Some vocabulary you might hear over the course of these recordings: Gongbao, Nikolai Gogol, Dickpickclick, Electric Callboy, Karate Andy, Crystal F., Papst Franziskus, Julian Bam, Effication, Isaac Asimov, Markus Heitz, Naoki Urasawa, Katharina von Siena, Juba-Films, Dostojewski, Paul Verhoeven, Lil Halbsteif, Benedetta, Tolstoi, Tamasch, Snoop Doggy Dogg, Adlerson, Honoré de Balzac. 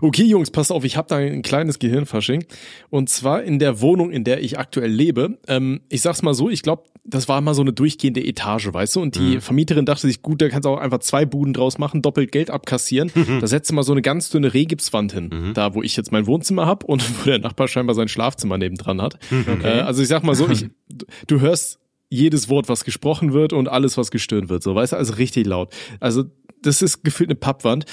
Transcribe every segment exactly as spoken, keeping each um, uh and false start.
Okay, Jungs, passt auf, ich habe da ein kleines Gehirnfasching. Und zwar in der Wohnung, in der ich aktuell lebe. Ähm, ich sag's mal so, ich glaube, das war mal so eine durchgehende Etage, weißt du? Und die mhm. Vermieterin dachte sich, gut, da kannst du auch einfach zwei Buden draus machen, doppelt Geld abkassieren. Mhm. Da setzt du mal so eine ganz dünne Rehgipswand hin. Mhm. Da, wo ich jetzt mein Wohnzimmer habe und wo der Nachbar scheinbar sein Schlafzimmer nebendran hat. Okay. Äh, also ich sag mal so, ich, du hörst jedes Wort, was gesprochen wird und alles, was gestöhnt wird. So, weißt du? Also richtig laut. Also das ist gefühlt eine Pappwand.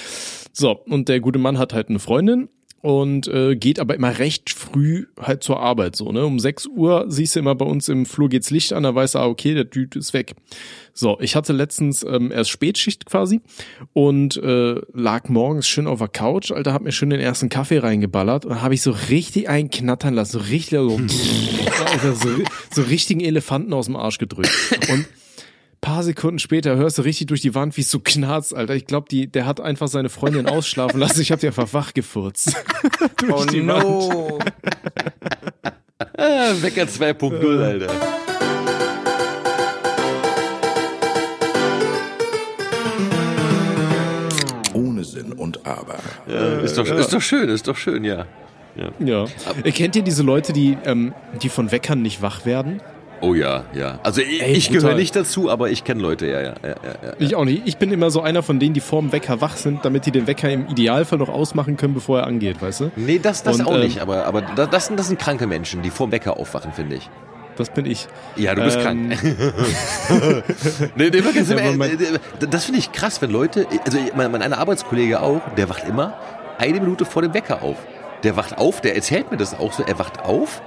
So, und der gute Mann hat halt eine Freundin und äh, geht aber immer recht früh halt zur Arbeit. So, ne? Um sechs Uhr siehst du immer bei uns im Flur geht's Licht an, da weißt du, ah, okay, der Dude ist weg. So, ich hatte letztens ähm, erst Spätschicht quasi und äh, lag morgens schön auf der Couch, Alter, hab mir schön den ersten Kaffee reingeballert und habe ich so richtig einen knattern lassen, so richtig so, also so, so richtigen Elefanten aus dem Arsch gedrückt. Und paar Sekunden später hörst du richtig durch die Wand, wie es so knarzt, Alter. Ich glaube, die, der hat einfach seine Freundin ausschlafen lassen. Ich hab die einfach wach gefurzt. durch oh die no. Wand. ah, Wecker zwei Punkt null, Alter. Ohne Sinn und Aber. Ja, ist, doch, ja. ist doch schön, ist doch schön, ja. Ja. ja. Kennt ihr diese Leute, die, ähm, die von Weckern nicht wach werden? Oh ja, ja. Also ich, ich gehöre nicht dazu, aber ich kenne Leute, ja, ja, ja, ja, ja. Ich auch nicht. Ich bin immer so einer von denen, die vorm Wecker wach sind, damit die den Wecker im Idealfall noch ausmachen können, bevor er angeht, weißt du? Nee, das, das Und, auch ähm, nicht, aber, aber das, das, sind, das sind kranke Menschen, die vorm Wecker aufwachen, finde ich. Das bin ich. Ja, du bist ähm. krank. nee, nee, wirklich, ja, das finde ich krass, wenn Leute, also mein, mein einer Arbeitskollege auch, der wacht immer eine Minute vor dem Wecker auf. Der wacht auf, der erzählt mir das auch so, er wacht auf,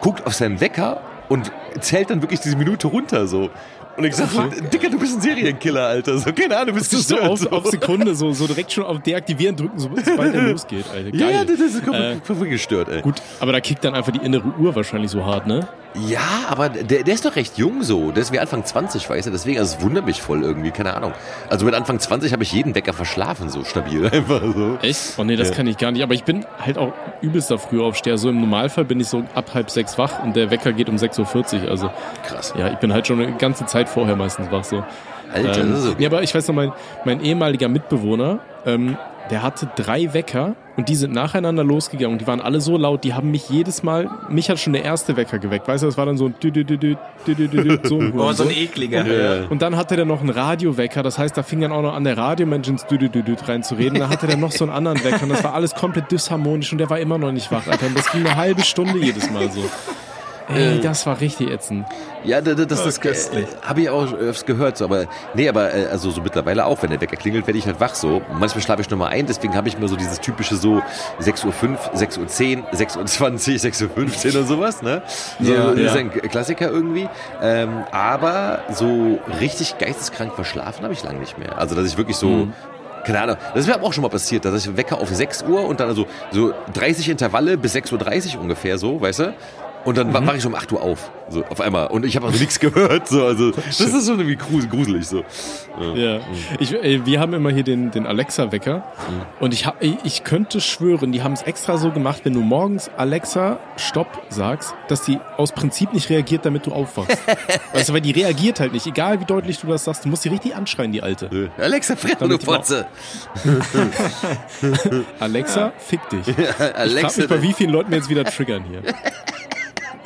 guckt auf seinen Wecker und zählt dann wirklich diese Minute runter so. Und ich sag, okay. Dicker, du bist ein Serienkiller, Alter. So, keine Ahnung, du bist gestört, so auf, so. auf Sekunde, so, so direkt schon auf deaktivieren drücken, so, sobald der losgeht, Alter. Geil. Ja, das ist komplett äh, gestört, ey. Gut, aber da kickt dann einfach die innere Uhr wahrscheinlich so hart, ne? Ja, aber der, der ist doch recht jung so. Der ist mir Anfang zwanzig, weißt du. Deswegen, also es wundert mich voll irgendwie, keine Ahnung. Also mit Anfang zwanzig habe ich jeden Wecker verschlafen, so stabil einfach so. Echt? Oh nee, das ja. kann ich gar nicht. Aber ich bin halt auch übelster Frühaufsteher. So im Normalfall bin ich so ab halb sechs wach und der Wecker geht um sechs Uhr vierzig. Also krass. Ja, ich bin halt schon eine ganze Zeit vorher meistens wach so. Alter, ähm, so. Ja, aber ich weiß noch, mein, mein ehemaliger Mitbewohner, ähm, der hatte drei Wecker und die sind nacheinander losgegangen und die waren alle so laut, die haben mich jedes Mal, mich hat schon der erste Wecker geweckt, weißt du, das war dann so ein so ein, oh, so ein ekliger. Und, ja. und dann hatte der noch einen Radiowecker, das heißt, da fing dann auch noch an, der Radiomensch ins reinzureden, dann hatte der noch so einen anderen Wecker und das war alles komplett dysharmonisch und der war immer noch nicht wach, Alter, und das ging eine halbe Stunde jedes Mal so. Ey, das war richtig ätzend. Ja, das, das, das, das äh, habe ich auch öfters gehört. So, aber nee, aber also so mittlerweile auch, wenn der Wecker klingelt, werde ich halt wach so. Manchmal schlafe ich nochmal ein, deswegen habe ich mir so dieses typische so sechs Uhr fünf, sechs Uhr zehn, sechs Uhr zwanzig, sechs Uhr fünfzehn und sowas, ne? So, ja, das ja. ist ein Klassiker irgendwie. Ähm, aber so richtig geisteskrank verschlafen habe ich lange nicht mehr. Also dass ich wirklich so... Mhm. Keine Ahnung, das ist mir aber auch schon mal passiert, dass ich Wecker auf sechs Uhr und dann also so dreißig Intervalle bis sechs Uhr dreißig ungefähr so, weißt du? Und dann mhm. wache ich um acht Uhr auf, so auf einmal. Und ich habe auch nichts gehört, so also das ist schon irgendwie gruselig so. Ja, ja. Ich, ey, wir haben immer hier den, den Alexa-Wecker mhm. und ich, hab, ich könnte schwören, die haben es extra so gemacht, wenn du morgens Alexa Stopp sagst, dass die aus Prinzip nicht reagiert, damit du aufwachst. Weißt du, weil die reagiert halt nicht, egal wie deutlich du das sagst, du musst die richtig anschreien, die Alte. Alexa, fritt, du Potze! Alexa, fick dich. Ich frag mich, bei wie vielen Leuten wir jetzt wieder triggern hier.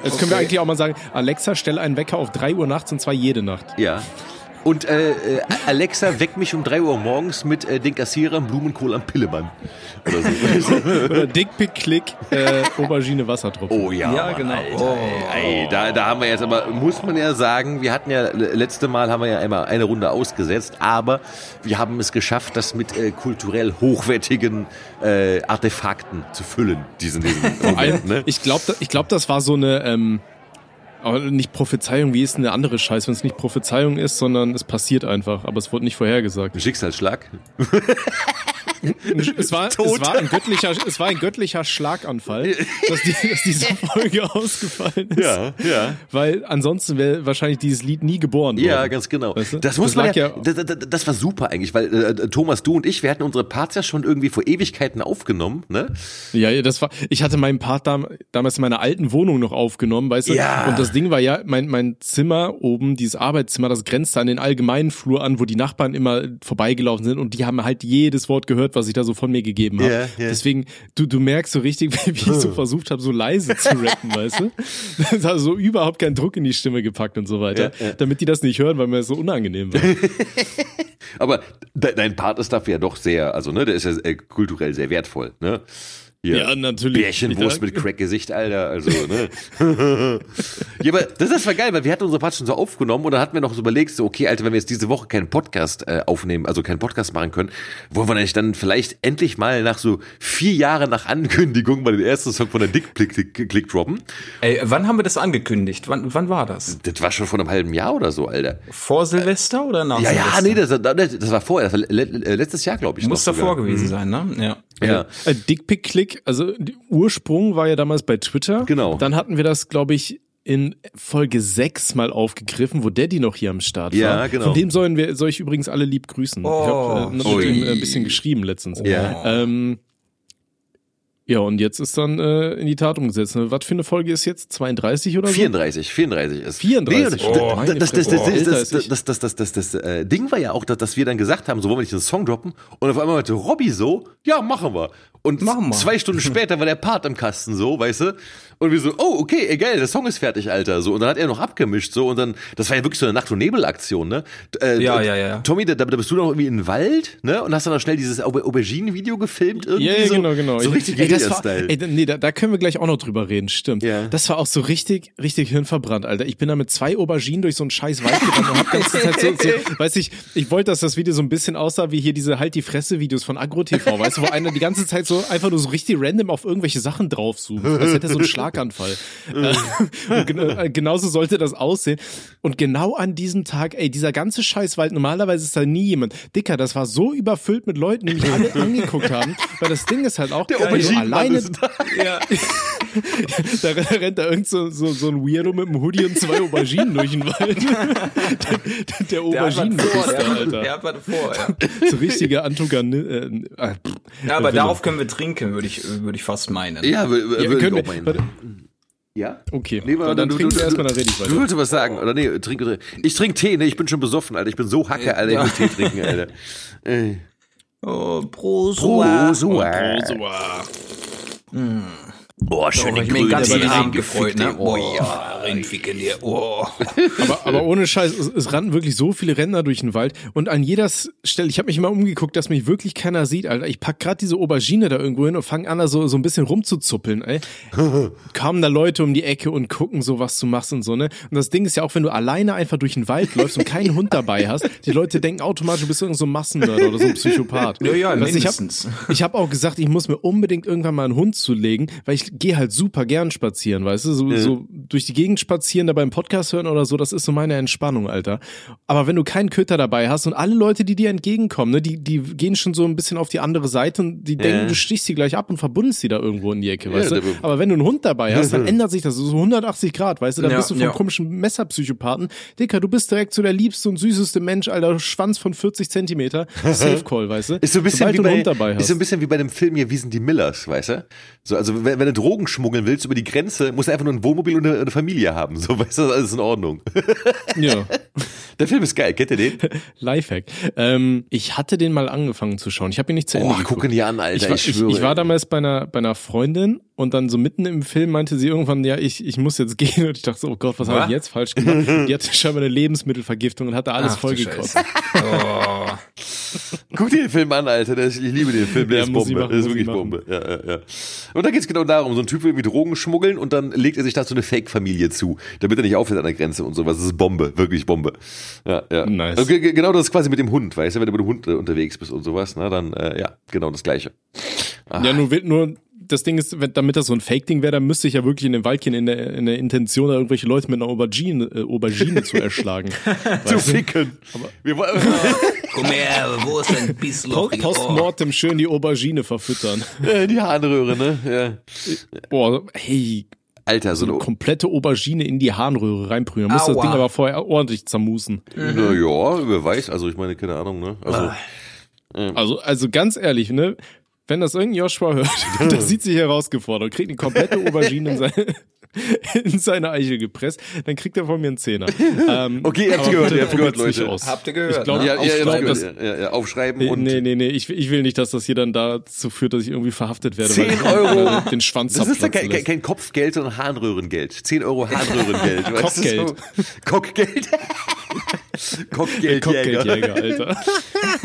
Jetzt können okay. wir eigentlich auch mal sagen, Alexa, stell einen Wecker auf drei Uhr nachts und zwar jede Nacht. Ja. Und äh, äh, Alexa, weck mich um drei Uhr morgens mit äh, den Kassierern Blumenkohl am Pillemann. Oder so. Oder Dickpickclick, äh, Aubergine Wassertropfen. Oh ja, ja Mann, genau. Alter, oh. Ey, da, da haben wir jetzt aber, muss man ja sagen, wir hatten ja, letzte Mal haben wir ja einmal eine Runde ausgesetzt, aber wir haben es geschafft, das mit äh, kulturell hochwertigen äh, Artefakten zu füllen, diesen, diesen Moment, ne? Ich glaube, ich glaub, das war so eine... Ähm, aber nicht Prophezeiung, wie ist denn der andere Scheiß, wenn es nicht Prophezeiung ist, sondern es passiert einfach, aber es wurde nicht vorhergesagt. Schicksalsschlag? Es war, es war ein göttlicher, es war ein göttlicher Schlaganfall, dass, die, dass diese Folge ausgefallen ist. Ja, ja. Weil ansonsten wäre wahrscheinlich dieses Lied nie geboren worden. Ja, ganz genau. Weißt du? Das muss das man ja, ja das, das war super eigentlich, weil äh, Thomas, du und ich, wir hatten unsere Parts ja schon irgendwie vor Ewigkeiten aufgenommen, ne? Ja, das war, ich hatte meinen Part dam, damals in meiner alten Wohnung noch aufgenommen, weißt du? Ja. Und das Ding war ja, mein, mein Zimmer oben, dieses Arbeitszimmer, das grenzte an den allgemeinen Flur an, wo die Nachbarn immer vorbeigelaufen sind und die haben halt jedes Wort gehört. gehört, was ich da so von mir gegeben habe. Yeah, yeah. Deswegen, du, du merkst so richtig, wie ich so versucht habe, so leise zu rappen, weißt du? Das hat so überhaupt keinen Druck in die Stimme gepackt und so weiter, yeah, yeah. damit die das nicht hören, weil mir das so unangenehm war. Aber de- dein Part ist dafür ja doch sehr, also ne, der ist ja äh, kulturell sehr wertvoll, ne? Ja, ja, natürlich. Bärchenwurst mit Crack-Gesicht, Alter, also, ne? Ja, aber das, das war geil, weil wir hatten unsere Part schon so aufgenommen und dann hatten wir noch so überlegt, so, okay, Alter, wenn wir jetzt diese Woche keinen Podcast äh, aufnehmen, also keinen Podcast machen können, wollen wir nicht dann vielleicht endlich mal nach so vier Jahren nach Ankündigung mal den ersten Song von der Dickpickclick droppen? Ey, wann haben wir das angekündigt? Wann, wann war das? Das war schon vor einem halben Jahr oder so, Alter. Vor Silvester äh, oder nach ja, Silvester? Ja, nee, das, das, das war vorher, das war le- letztes Jahr, glaube ich. Muss noch davor sogar. gewesen mhm. sein, ne? Ja. Ja. ja. Dickpickclick, also der Ursprung war ja damals bei Twitter. Genau. Dann hatten wir das, glaube ich, in Folge sechs mal aufgegriffen, wo Daddy noch hier am Start war. Ja, genau. Von dem sollen wir, soll ich übrigens alle lieb grüßen. Oh. Ich habe äh, noch mit ihm ein bisschen geschrieben letztens. Ja. Ähm, ja, und jetzt ist dann äh, in die Tat umgesetzt. Ne? Was für eine Folge ist jetzt? zweiunddreißig oder so? vierunddreißig, vierunddreißig ist. vierunddreißig? Das Ding war ja auch, dass, dass wir dann gesagt haben, so wollen wir nicht einen Song droppen. Und auf einmal meinte Robby so, ja, machen wir. Und machen wir. Zwei Stunden später war der Part im Kasten so, weißt du? Und wir so, oh, okay, egal, der Song ist fertig, Alter. So, und dann hat er noch abgemischt so. Und dann, das war ja wirklich so eine Nacht- und Nebel-Aktion, ne? Äh, ja, ja, ja. Tommy, da, da bist du noch irgendwie in den Wald, ne? Und hast dann noch schnell dieses Au- Auberginen-Video gefilmt irgendwie. Ja, ja so, genau, genau. So richtig ey, das war, ey, nee, da, da können wir gleich auch noch drüber reden, stimmt. Ja. Das war auch so richtig, richtig hirnverbrannt, Alter. Ich bin da mit zwei Auberginen durch so einen scheiß Wald gegangen und hab ganze Zeit so, so, weiß ich, ich wollte, dass das Video so ein bisschen aussah wie hier diese Halt-die-Fresse-Videos von Agro-T V, weißt du, wo einer die ganze Zeit so einfach nur so richtig random auf irgendwelche Sachen drauf sucht, als hätte er so einen Schlaganfall. Und genau, genauso sollte das aussehen. Und genau an diesem Tag, ey, dieser ganze Scheißwald, normalerweise ist da nie jemand. Dicker, das war so überfüllt mit Leuten, die mich alle angeguckt haben, weil das Ding ist halt auch, der Auberginen- alleine, ja, da rennt da irgend so, so, so ein Weirdo mit einem Hoodie und zwei Auberginen durch den Wald. Der, der Auberginen der vor, der, Alter. Der hat was vor, ja. So richtige Antagonisten. Äh, äh, ja, aber darauf können wir trinken, würde ich, würd ich fast meinen. Ja, w- w- ja würde ich auch meinen. Warte. Ja? Okay. Nee, dann, dann du, trinken wir erstmal, dann rede ich weiter. Du würdest was sagen, oder nee, trink, trink. Ich trinke Tee, ne, ich bin schon besoffen, Alter. Ich bin so Hacke, Alter, ja. Ich muss Tee trinken, Alter. Äh. Oh, Prosua. Prosua. Oh, Prosua. Hm. Oh, schöne Grüne. Ich bin ganz gefreut, ne? Oh, ja, Rindficken hier. Oh. aber, aber ohne Scheiß, es, es rannten wirklich so viele Ränder durch den Wald. Und an jeder Stelle, ich habe mich mal umgeguckt, dass mich wirklich keiner sieht, Alter. Ich pack gerade diese Aubergine da irgendwo hin und fange an, da so, so ein bisschen rumzuzuppeln, ey. Kamen da Leute um die Ecke und gucken so, was du machst und so, ne? Und das Ding ist ja auch, wenn du alleine einfach durch den Wald läufst und keinen Hund dabei hast, die Leute denken automatisch, du bist irgend so ein Massenmörder oder so ein Psychopath. Ja, ja, mindestens. Ich habe hab auch gesagt, ich muss mir unbedingt irgendwann mal einen Hund zulegen, weil ich gehe halt super gern spazieren, weißt du, so, ja. so durch die Gegend spazieren, dabei einen Podcast hören oder so, das ist so meine Entspannung, Alter. Aber wenn du keinen Köter dabei hast und alle Leute, die dir entgegenkommen, ne, die die gehen schon so ein bisschen auf die andere Seite und die ja. denken, du stichst sie gleich ab und verbuddelst sie da irgendwo in die Ecke, weißt ja, du. Aber wenn du einen Hund dabei hast, dann ändert sich das so hundertachtzig Grad, weißt du, dann ja, bist du vom ja. komischen Messerpsychopathen. Dicker, du bist direkt so der liebste und süßeste Mensch, Alter, Schwanz von vierzig Zentimeter, Safe Call, weißt du. Ist so ein bisschen Sobald wie du einen bei, Hund dabei hast. Ist so ein bisschen wie bei dem Film hier, wie sind die Millers, weißt du. So, also wenn, wenn du Drogen schmuggeln willst über die Grenze, musst du einfach nur ein Wohnmobil und eine, eine Familie haben. So, weißt du, das ist alles in Ordnung. Ja. Der Film ist geil, kennt ihr den? Lifehack. Ähm, ich hatte den mal angefangen zu schauen. Ich habe ihn nicht zu Ende oh, geguckt. Guck ihn dir an, Alter. Ich war, ich, ich, ich war damals bei einer, bei einer Freundin und dann so mitten im Film meinte sie irgendwann, ja, ich, ich muss jetzt gehen. Und ich dachte so, oh Gott, was habe ich jetzt falsch gemacht? Die hatte scheinbar eine Lebensmittelvergiftung und hatte alles vollgekostet. Oh. Guck dir den Film an, Alter. Ich liebe den Film. Der ja, ist Bombe. Machen, der ist wirklich Bombe. Ja, ja, ja. Und da geht's genau darum. So ein Typ will irgendwie Drogen schmuggeln und dann legt er sich da so eine Fake-Familie zu, damit er nicht auffällt an der Grenze und sowas. Das ist Bombe. Wirklich Bombe. Ja, ja. Nice. Also, g- genau das ist quasi mit dem Hund, weißt du? Wenn du mit dem Hund äh, unterwegs bist und sowas, na, dann, äh, ja, genau das Gleiche. Ah. Ja, nur will nur... Das Ding ist, wenn, damit das so ein Fake-Ding wäre, dann müsste ich ja wirklich in den Wald gehen, in der, in der Intention, da irgendwelche Leute mit einer Aubergine, äh, Aubergine zu erschlagen. Zu ficken. Aber wir wollen, komm her, wo ist denn Bissloch? Postmortem schön die Aubergine verfüttern. Die Harnröhre, ne? Ja. Boah, hey. Alter, so eine komplette Aubergine in die Harnröhre reinprühen. Man muss das Ding aber vorher ordentlich zermusen. Mhm. Naja, wer weiß. Also ich meine, keine Ahnung, ne? Also, ähm. also, also ganz ehrlich, ne? Wenn das irgendein Joshua hört, der sieht sich herausgefordert, kriegt eine komplette Aubergine in seine in seine Eichel gepresst, dann kriegt er von mir einen Zehner. Ähm, okay, ihr habt gehört, ihr habt gehört, Leute. Habt ihr gehört? Ich glaub, ja, ja, glaub, das, ja, ja, aufschreiben und... Nee, nee, nee, ich, ich will nicht, dass das hier dann dazu führt, dass ich irgendwie verhaftet werde. zehn Euro! Den Schwanz das ist ja kein, kein, kein Kopfgeld, sondern Harnröhrengeld. zehn Euro Harnröhrengeld. Kopfgeld. So? Kockgeld. Cockgeldjäger. Cockgeldjäger, Alter.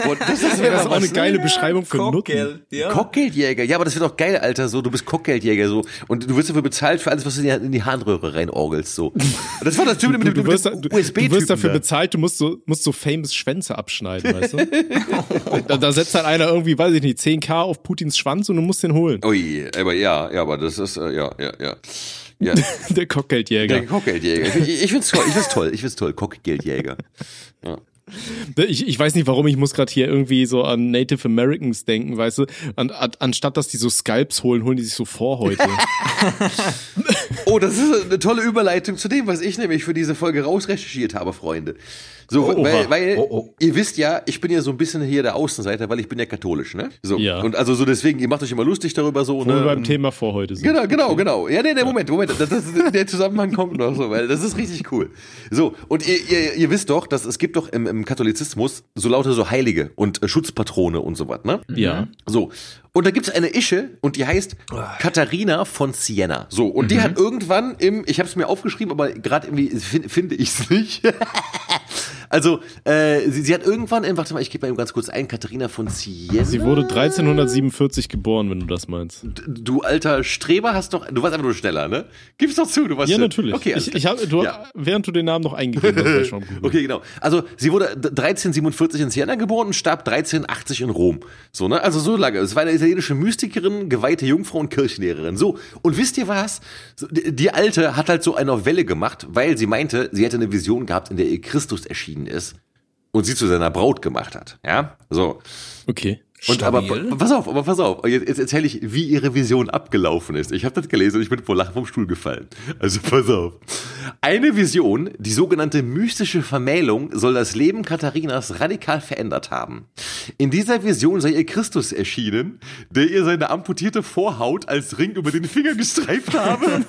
Boah, das ist, ja, das ist auch eine geile Beschreibung für Nutten. Ja. Cockgeldjäger. Ja, aber das wird auch geil, Alter. So, du bist Cockgeldjäger so und du wirst dafür bezahlt für alles, was du in die Harnröhre reinorgelst. So. Das war das Typ mit dem U S B-Typen. Du wirst dafür da. bezahlt. Du musst so, musst so famous Schwänze abschneiden, weißt du? da, da setzt dann einer irgendwie, weiß ich nicht, zehntausend auf Putins Schwanz und du musst den holen. Oh je, aber ja, ja, aber das ist äh, ja, ja, ja. Ja. Der Cockgeldjäger. Der Cockgeldjäger. Ich, ich find's toll, ich find's toll, ich find's toll, Cockgeldjäger. Ja. Ich, ich weiß nicht warum, ich muss gerade hier irgendwie so an Native Americans denken, weißt du, an, an, anstatt dass die so Scalps holen, holen die sich so Vorhäute. Oh, das ist eine tolle Überleitung zu dem, was ich nämlich für diese Folge rausrecherchiert habe, Freunde. So, oh, weil, weil oh, oh. ihr wisst ja, ich bin ja so ein bisschen hier der Außenseiter, weil ich bin ja katholisch, ne? So. Ja. Und also so deswegen, ihr macht euch immer lustig darüber so, ne? Wo wir beim Thema Vorhäute sind. Genau, genau, genau. Ja, nee, nee, Moment, Moment. Das, das, der Zusammenhang kommt noch so, weil das ist richtig cool. So, und ihr, ihr, ihr wisst doch, dass es gibt doch im, im Katholizismus so lauter so Heilige und äh, Schutzpatrone und sowas, ne? Ja. So. Und da gibt's eine Ische und die heißt Katharina von Siena. So, und mhm. die hat irgendwann im, ich habe es mir aufgeschrieben, aber gerade irgendwie find, finde ich es nicht. Also, äh, sie, sie hat irgendwann, in, warte mal, ich gebe mal eben ganz kurz ein, Katharina von Siena. Sie wurde dreizehnhundertsiebenundvierzig geboren, wenn du das meinst. D- du alter Streber hast doch, du warst einfach nur schneller, ne? Gib's doch zu, du warst Ja, natürlich. Okay, also, ich, ich hab, du, ja. Während du den Namen noch eingegeben hast, war schon gut. Okay, genau. Also, sie wurde dreizehnhundertsiebenundvierzig in Siena geboren und starb dreizehnhundertachtzig in Rom. So, ne? Also, so lange. Es war eine italienische Mystikerin, geweihte Jungfrau und Kirchenlehrerin. So, und wisst ihr was? Die Alte hat halt so eine Novelle gemacht, weil sie meinte, sie hätte eine Vision gehabt, in der ihr Christus erschienen ist und sie zu seiner Braut gemacht hat. Ja, so. Okay. Und aber, pass auf, aber pass auf. Jetzt, jetzt erzähle ich, wie ihre Vision abgelaufen ist. Ich habe das gelesen und ich bin vor Lachen vom Stuhl gefallen. Also pass auf. Eine Vision, die sogenannte mystische Vermählung, soll das Leben Katharinas radikal verändert haben. In dieser Vision sei ihr Christus erschienen, der ihr seine amputierte Vorhaut als Ring über den Finger gestreift habe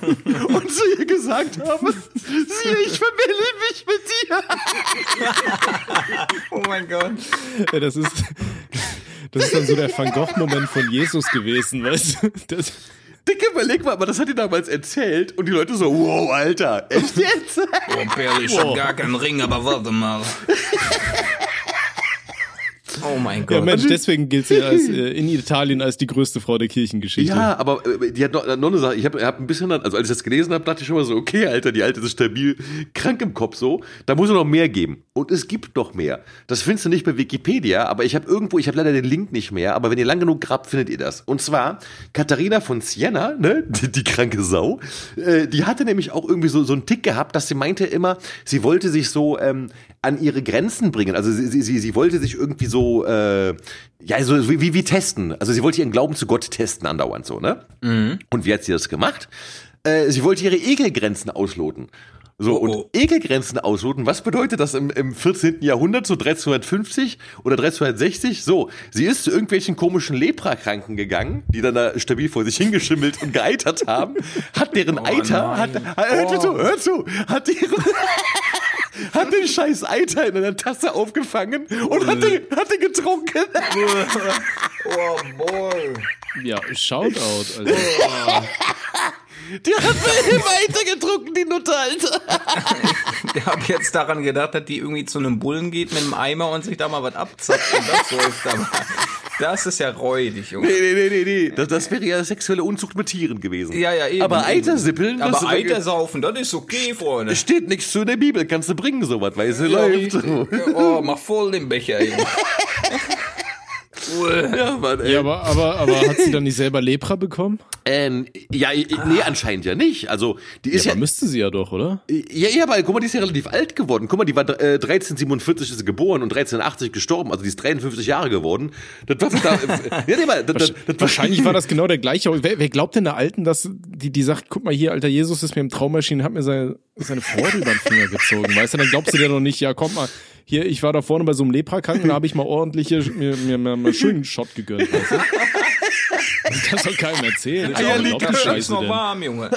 und zu ihr gesagt habe, siehe, ich vermähle mich mit dir. Oh mein Gott. Ja, das ist... Das ist dann so der Van Gogh-Moment von Jesus gewesen, weißt du? Das Dicke, überleg mal, aber das hat die damals erzählt und die Leute so, wow, Alter, echt jetzt? Oh, Perli, ich wow. hab gar keinen Ring, aber warte mal. Oh mein Gott. Ja, Mensch, deswegen gilt sie als, äh, in Italien als die größte Frau der Kirchengeschichte. Ja, aber äh, die hat noch, noch eine Sache, ich habe hab ein bisschen, also als ich das gelesen habe, dachte ich schon mal so, okay, Alter, die Alte ist stabil, krank im Kopf so, da muss es noch mehr geben. Und es gibt noch mehr. Das findest du nicht bei Wikipedia, aber ich habe irgendwo, ich habe leider den Link nicht mehr, aber wenn ihr lang genug grabt, findet ihr das. Und zwar, Katharina von Siena, ne, die, die kranke Sau, äh, die hatte nämlich auch irgendwie so, so einen Tick gehabt, dass sie meinte immer, sie wollte sich so ähm, an ihre Grenzen bringen. Also sie, sie, sie, sie wollte sich irgendwie so So, äh, ja, so wie, wie testen. Also sie wollte ihren Glauben zu Gott testen andauernd so, ne? Mhm. Und wie hat sie das gemacht? Äh, sie wollte ihre Ekelgrenzen ausloten. So, oh, oh. und Ekelgrenzen ausloten, was bedeutet das im, im vierzehnten. Jahrhundert, so dreizehnhundertfünfzig oder dreizehnhundertsechzig? So, sie ist zu irgendwelchen komischen Leprakranken gegangen, die dann da stabil vor sich hingeschimmelt und geeitert haben, hat deren oh, Eiter, hat, hat, hört oh. zu, hört zu, hat ihre... Hat den scheiß Eiter in einer Tasse aufgefangen und hat den, hat den getrunken. Oh boy. Ja, Shoutout. Also. Die hat immer Eiter getrunken, die Nutte, Alter. Ich hab jetzt daran gedacht, dass die irgendwie zu einem Bullen geht mit einem Eimer und sich da mal was abzapft und das läuft dann. Das ist ja räudig, Junge. Nee, nee, nee, nee. Das, das wäre ja sexuelle Unzucht mit Tieren gewesen. Ja, ja, eben. Aber Eitersippeln... Aber Eitersaufen, das ist okay, Freunde. Steht nichts zu in der Bibel, kannst du bringen sowas, weil es ja, läuft. Ja, oh, mach voll den Becher, eben. Ja, Mann, ey. Ja, aber, aber, aber hat sie dann nicht selber Lepra bekommen? Ähm, ja, nee, ah. anscheinend ja nicht. Also, die ist ja, ja aber müsste sie ja doch, oder? Ja, ja, aber guck mal, die ist ja relativ alt geworden. Guck mal, die war äh, dreizehnhundertsiebenundvierzig ist sie geboren und dreizehnhundertachtzig gestorben. Also, die ist dreiundfünfzig Jahre geworden. Das war da, ja, nee, mal, das, das, das wahrscheinlich war das genau der gleiche. Wer, wer glaubt denn der Alten, dass die, die sagt, guck mal hier, Alter, Jesus ist mir im Traum erschienen, hat mir seine, seine Freude über den Finger gezogen, weißt du? Dann glaubst du dir doch nicht, ja, komm mal. Hier, ich war da vorne bei so einem Leprakranken, da habe ich mal ordentlich hier, mir, mir, mir mal schönen Shot gegönnt. Weißt du? Das soll keinem erzählen. Das ist ja noch warm, Junge.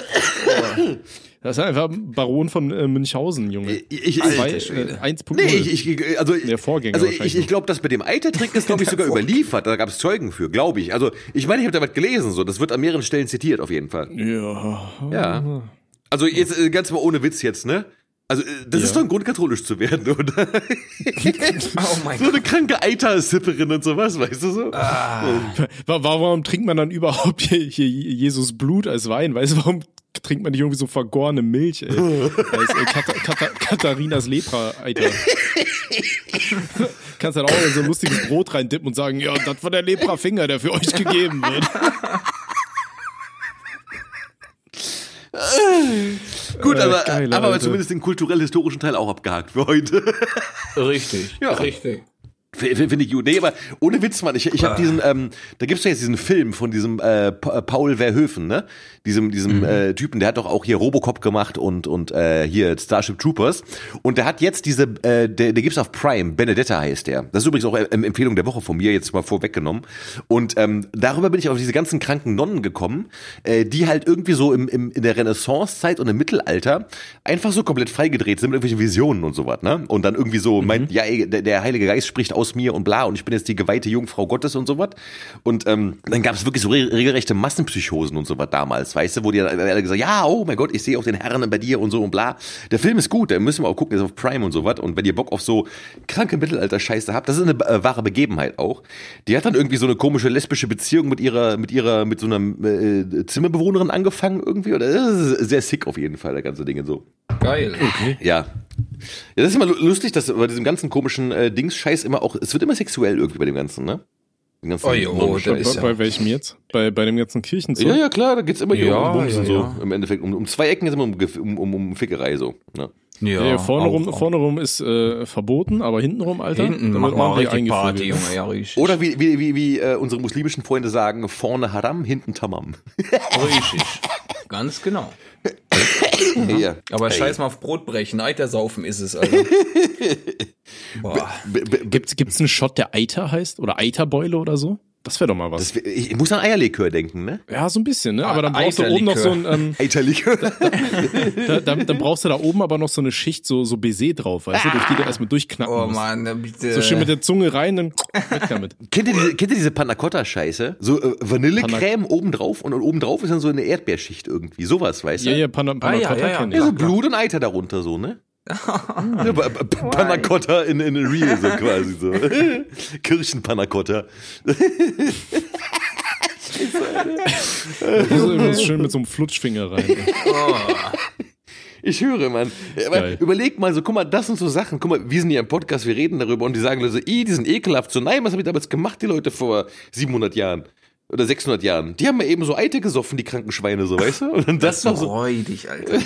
Das ist einfach Baron von äh, Münchhausen, Junge. Ich, ich, Zwei, äh, eins Punkt null. Nee, ich, ich, also, der Vorgänger also wahrscheinlich. Ich, ich glaube, das mit dem Eitertrick ist, glaube ich, sogar überliefert. Da gab es Zeugen für, glaube ich. Also, ich meine, ich habe da was gelesen. So. Das wird an mehreren Stellen zitiert, auf jeden Fall. Ja. Ja. Also, jetzt ganz mal ohne Witz jetzt, ne? Also, das ja. ist doch ein Grund, katholisch zu werden, oder? Oh mein Gott. So eine kranke Eitersipperin und sowas, weißt du so? Ah. Warum trinkt man dann überhaupt hier, hier Jesus Blut als Wein? Weißt du, warum trinkt man nicht irgendwie so vergorene Milch, ey? Das ist, äh, Katha- Katha- Katharinas Lepra, Alter. Kannst dann auch in so ein lustiges Brot reindippen und sagen, ja, das war der Lepra-Finger, der für euch gegeben wird. Gut, äh, aber, geil, aber zumindest den kulturell-historischen Teil auch abgehakt für heute. Richtig, ja. Richtig. Finde ich gut. Nee, aber ohne Witz, Mann, ich, ich habe diesen, ähm, da gibt's ja jetzt diesen Film von diesem äh, Paul Verhoeven, ne? Diesem, diesem mhm. äh, Typen, der hat doch auch hier Robocop gemacht und und äh, hier Starship Troopers. Und der hat jetzt diese, äh, der, der gibt's auf Prime, Benedetta heißt der. Das ist übrigens auch ähm, Empfehlung der Woche von mir, jetzt mal vorweggenommen. Und ähm, darüber bin ich auf diese ganzen kranken Nonnen gekommen, äh, die halt irgendwie so im, im in der Renaissancezeit und im Mittelalter einfach so komplett freigedreht sind mit irgendwelchen Visionen und sowas, ne? Und dann irgendwie so mhm. meint, ja, der, der Heilige Geist spricht aus mir und bla und ich bin jetzt die geweihte Jungfrau Gottes und sowas. Und ähm, dann gab es wirklich so re- regelrechte Massenpsychosen und sowas damals, weißt du, wo die dann alle gesagt, ja, oh mein Gott, ich sehe auch den Herrn bei dir und so und bla. Der Film ist gut, da müssen wir auch gucken, ist auf Prime und sowas. Und wenn ihr Bock auf so kranke Mittelalter-Scheiße habt, das ist eine äh, wahre Begebenheit auch. Die hat dann irgendwie so eine komische lesbische Beziehung mit ihrer, mit ihrer, mit so einer äh, Zimmerbewohnerin angefangen irgendwie. Oder das ist sehr sick auf jeden Fall, der ganze Ding so. Geil. Okay. Ja. Ja, das ist immer lustig, dass bei diesem ganzen komischen äh, Dings-Scheiß immer auch, es wird immer sexuell irgendwie bei dem Ganzen, ne? Dem ganzen oh, jo, da ist ja. Bei welchem jetzt? Bei, bei dem ganzen Kirchenzeug? Ja, ja, klar, da geht's immer ja, um Bums ja, und so, ja. Im Endeffekt, um, um zwei Ecken geht's immer um, um, um, um Fickerei, so, ne? Ja, ja, vorne, auf, rum, auf. vorne rum ist äh, verboten, aber hinten rum, Alter, hinten machen wir richtig Party, Junge, ja, richtig. Oder wie, wie, wie, wie äh, unsere muslimischen Freunde sagen, vorne Haram, hinten Tamam. Richtig, ganz genau. Mhm. Ja. Aber hey. Scheiß mal auf Brotbrechen, Eiter saufen ist es, Alter. Boah. B- b- gibt's, gibt's einen Shot, der Eiter heißt? Oder Eiterbeule oder so? Das wäre doch mal was. Das, ich muss an Eierlikör denken, ne? Ja, so ein bisschen, ne? Aber dann brauchst Eiterlikör. Du oben noch so ein... Ähm, Eiterlikör? Da, da, da, dann brauchst du da oben aber noch so eine Schicht, so, so Baiser drauf, weißt du? Durch die du erstmal durchknacken musst. Oh Mann, bitte. So schön mit der Zunge rein, dann weg damit. Kennt ihr diese, kennt ihr diese Panna Cotta-Scheiße? So äh, Vanillecreme Pana- obendrauf und, und obendrauf ist dann so eine Erdbeerschicht irgendwie. Sowas, weißt du? Ja, ja, Panna, Panna ah, ja, Cotta ja, ja. kenn ich. Ja, so Blut und Eiter darunter so, ne? Ja, Panna Cotta in, in real, so quasi so. Kirchenpanna Cotta. Das ist schön mit so einem Flutschfinger rein. Oh. Ich höre, Mann. Aber überleg mal so, guck mal, das sind so Sachen. Guck mal, wir sind hier im Podcast, wir reden darüber und die sagen so, ih, die sind ekelhaft. So, nein, was haben die damals gemacht, die Leute vor siebenhundert Jahren? Oder sechshundert Jahren. Die haben ja eben so Eiter gesoffen, die kranken Schweine, so, weißt du? Und dann das, das ist doch so freudig, Alter.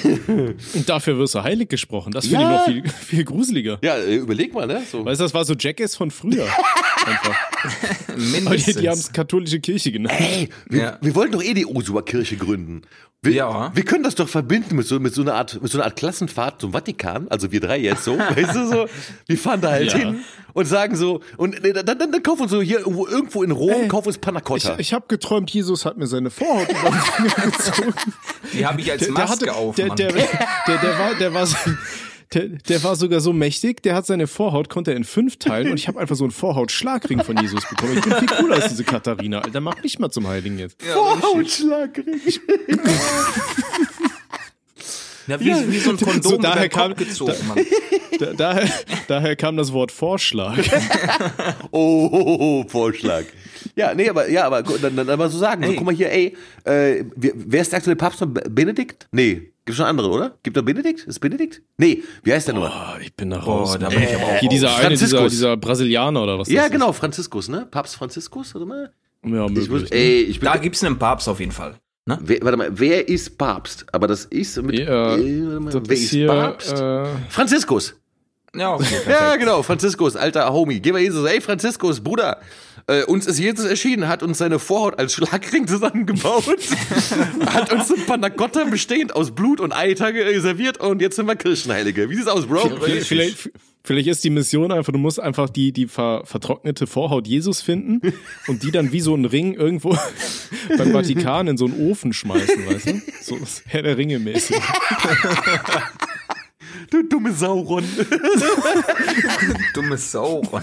Und dafür wirst du heilig gesprochen. Das finde ja. ich noch viel, viel gruseliger. Ja, überleg mal, ne? So. Weißt du, das war so Jackass von früher. Einfach. Mindestens. Die, die haben es katholische Kirche genannt. Ey, wir, ja. wir wollten doch eh die Osua-Kirche gründen. Wir, ja. wir können das doch verbinden mit so, mit so einer Art, mit so einer Art Klassenfahrt zum Vatikan, also wir drei jetzt so, weißt du so, wir fahren da halt ja. hin und sagen so, und dann, dann, dann kaufen wir so hier irgendwo, irgendwo in Rom, ey, kaufen uns Panna Cotta. Ich, ich hab geträumt, Jesus hat mir seine Vorhaut über den Finger gezogen. Die habe ich als Maske auf, Mann. Der, der, der, der war, der war so... Der, der war sogar so mächtig, der hat seine Vorhaut, konnte er in fünf teilen und ich habe einfach so einen Vorhautschlagring von Jesus bekommen. Ich bin viel cooler als diese Katharina, Alter, mach mich mal zum Heiligen jetzt. Ja, Vorhautschlagring. Ja, wie, ja, wie so ein Kondom so, daher kam, gezogen, da, Mann. Da, daher, daher kam das Wort Vorschlag. Oh, oh, oh, Vorschlag. Ja, nee, aber ja, aber dann, dann mal so sagen, hey. So, guck mal hier, ey, äh, wer ist der aktuelle Papst von Benedikt? Nee. Gibt's schon andere, oder? Gibt da Benedikt? Ist Benedikt? Nee, wie heißt der nochmal? Oh, ich bin da raus. Oh, da bin ich aber auch hier dieser eine, dieser, dieser Brasilianer oder was? Ja, das genau, ist. Franziskus, ne? Papst Franziskus, oder mal? Ja, möglich. Ich muss, ey, ich bin da gibt's einen Papst auf jeden Fall. Ne? Wer, warte mal, wer ist Papst? Aber das ist mit, ja, äh, warte mal, wer ist hier, Papst? Äh, Franziskus. Ja, okay, ja, genau, Franziskus, alter Homie. Geh mal Jesus, ey, Franziskus, Bruder. Äh, uns ist Jesus erschienen, hat uns seine Vorhaut als Schlagring zusammengebaut, hat uns ein Panna Cotta bestehend aus Blut und Eiter serviert und jetzt sind wir Kirchenheilige. Wie sieht's aus, Bro? Vielleicht, Vielleicht ist die Mission einfach, du musst einfach die, die ver, vertrocknete Vorhaut Jesus finden und die dann wie so einen Ring irgendwo beim Vatikan in so einen Ofen schmeißen, weißt du? So Herr der Ringe mäßig. Du dumme Sauron. Dumme Sauron.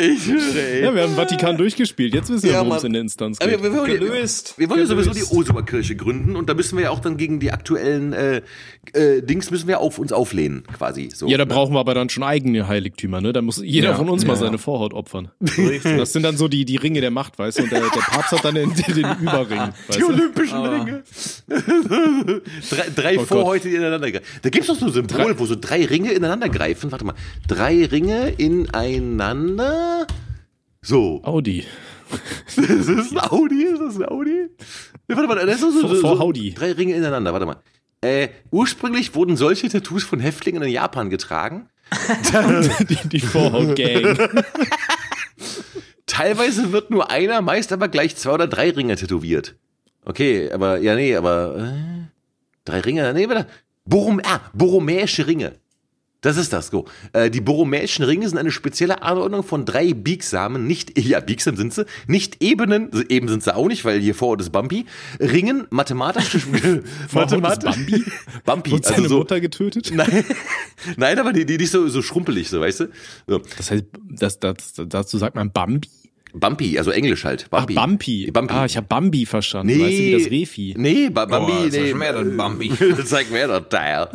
Ich höre, ey. Ja, wir haben Vatikan durchgespielt. Jetzt wissen wir, ja, worum es in der Instanz geht. Wir, wir, wir, gelöst. Wir, wir wollen ja sowieso die Osoberkirche gründen und da müssen wir ja auch dann gegen die aktuellen äh, äh, Dings müssen wir auf uns auflehnen, quasi. So, ja, da ne? brauchen wir aber dann schon eigene Heiligtümer, ne? Da muss jeder ja, von uns ja. mal seine Vorhaut opfern. Das sind dann so die, die Ringe der Macht, weißt du? Und der, der Papst hat dann den, den Überring. Die olympischen ah. Ringe. drei drei oh Vorhäute, die ineinander greifen. Da gibt es doch so ein Symbol, drei. wo so drei Ringe ineinander greifen. Warte mal. Drei Ringe ineinander. So. Audi. Ist das ein Audi? Ist das ein Audi? Ja, warte mal, das ist so, so, so, so drei Ringe ineinander, warte mal. Äh, ursprünglich wurden solche Tattoos von Häftlingen in Japan getragen. die die Vorhaut-Gang. Teilweise wird nur einer, meist aber gleich zwei oder drei Ringe tätowiert. Okay, aber, ja, nee, aber, äh, drei Ringe, nee, warte. Borom, ah, borromäische Ringe. Das ist das, go. Äh, die borromäischen Ringe sind eine spezielle Anordnung von drei biegsamen, nicht, ja, biegsam sind sie, nicht ebenen, also eben sind sie auch nicht, weil hier Vorhaut ist bumpy, Ringen, mathematisch, mathematisch, bumpy, bumpy, also seine so, Mutter getötet? Nein, nein, aber die, die, die ist so, so schrumpelig, so, weißt du? So. Das heißt, das, das, dazu sagt man bumpy? Bumpy, also Englisch halt. Bumpy. Ach, Bumpy. Bumpy. Ah, ich hab Bambi verstanden. Nee. Weißt du, wie das Rehvieh? Nee, ba- Bambi, oh, das nee. Zeig mir doch Bambi. Zeig mir doch Teil.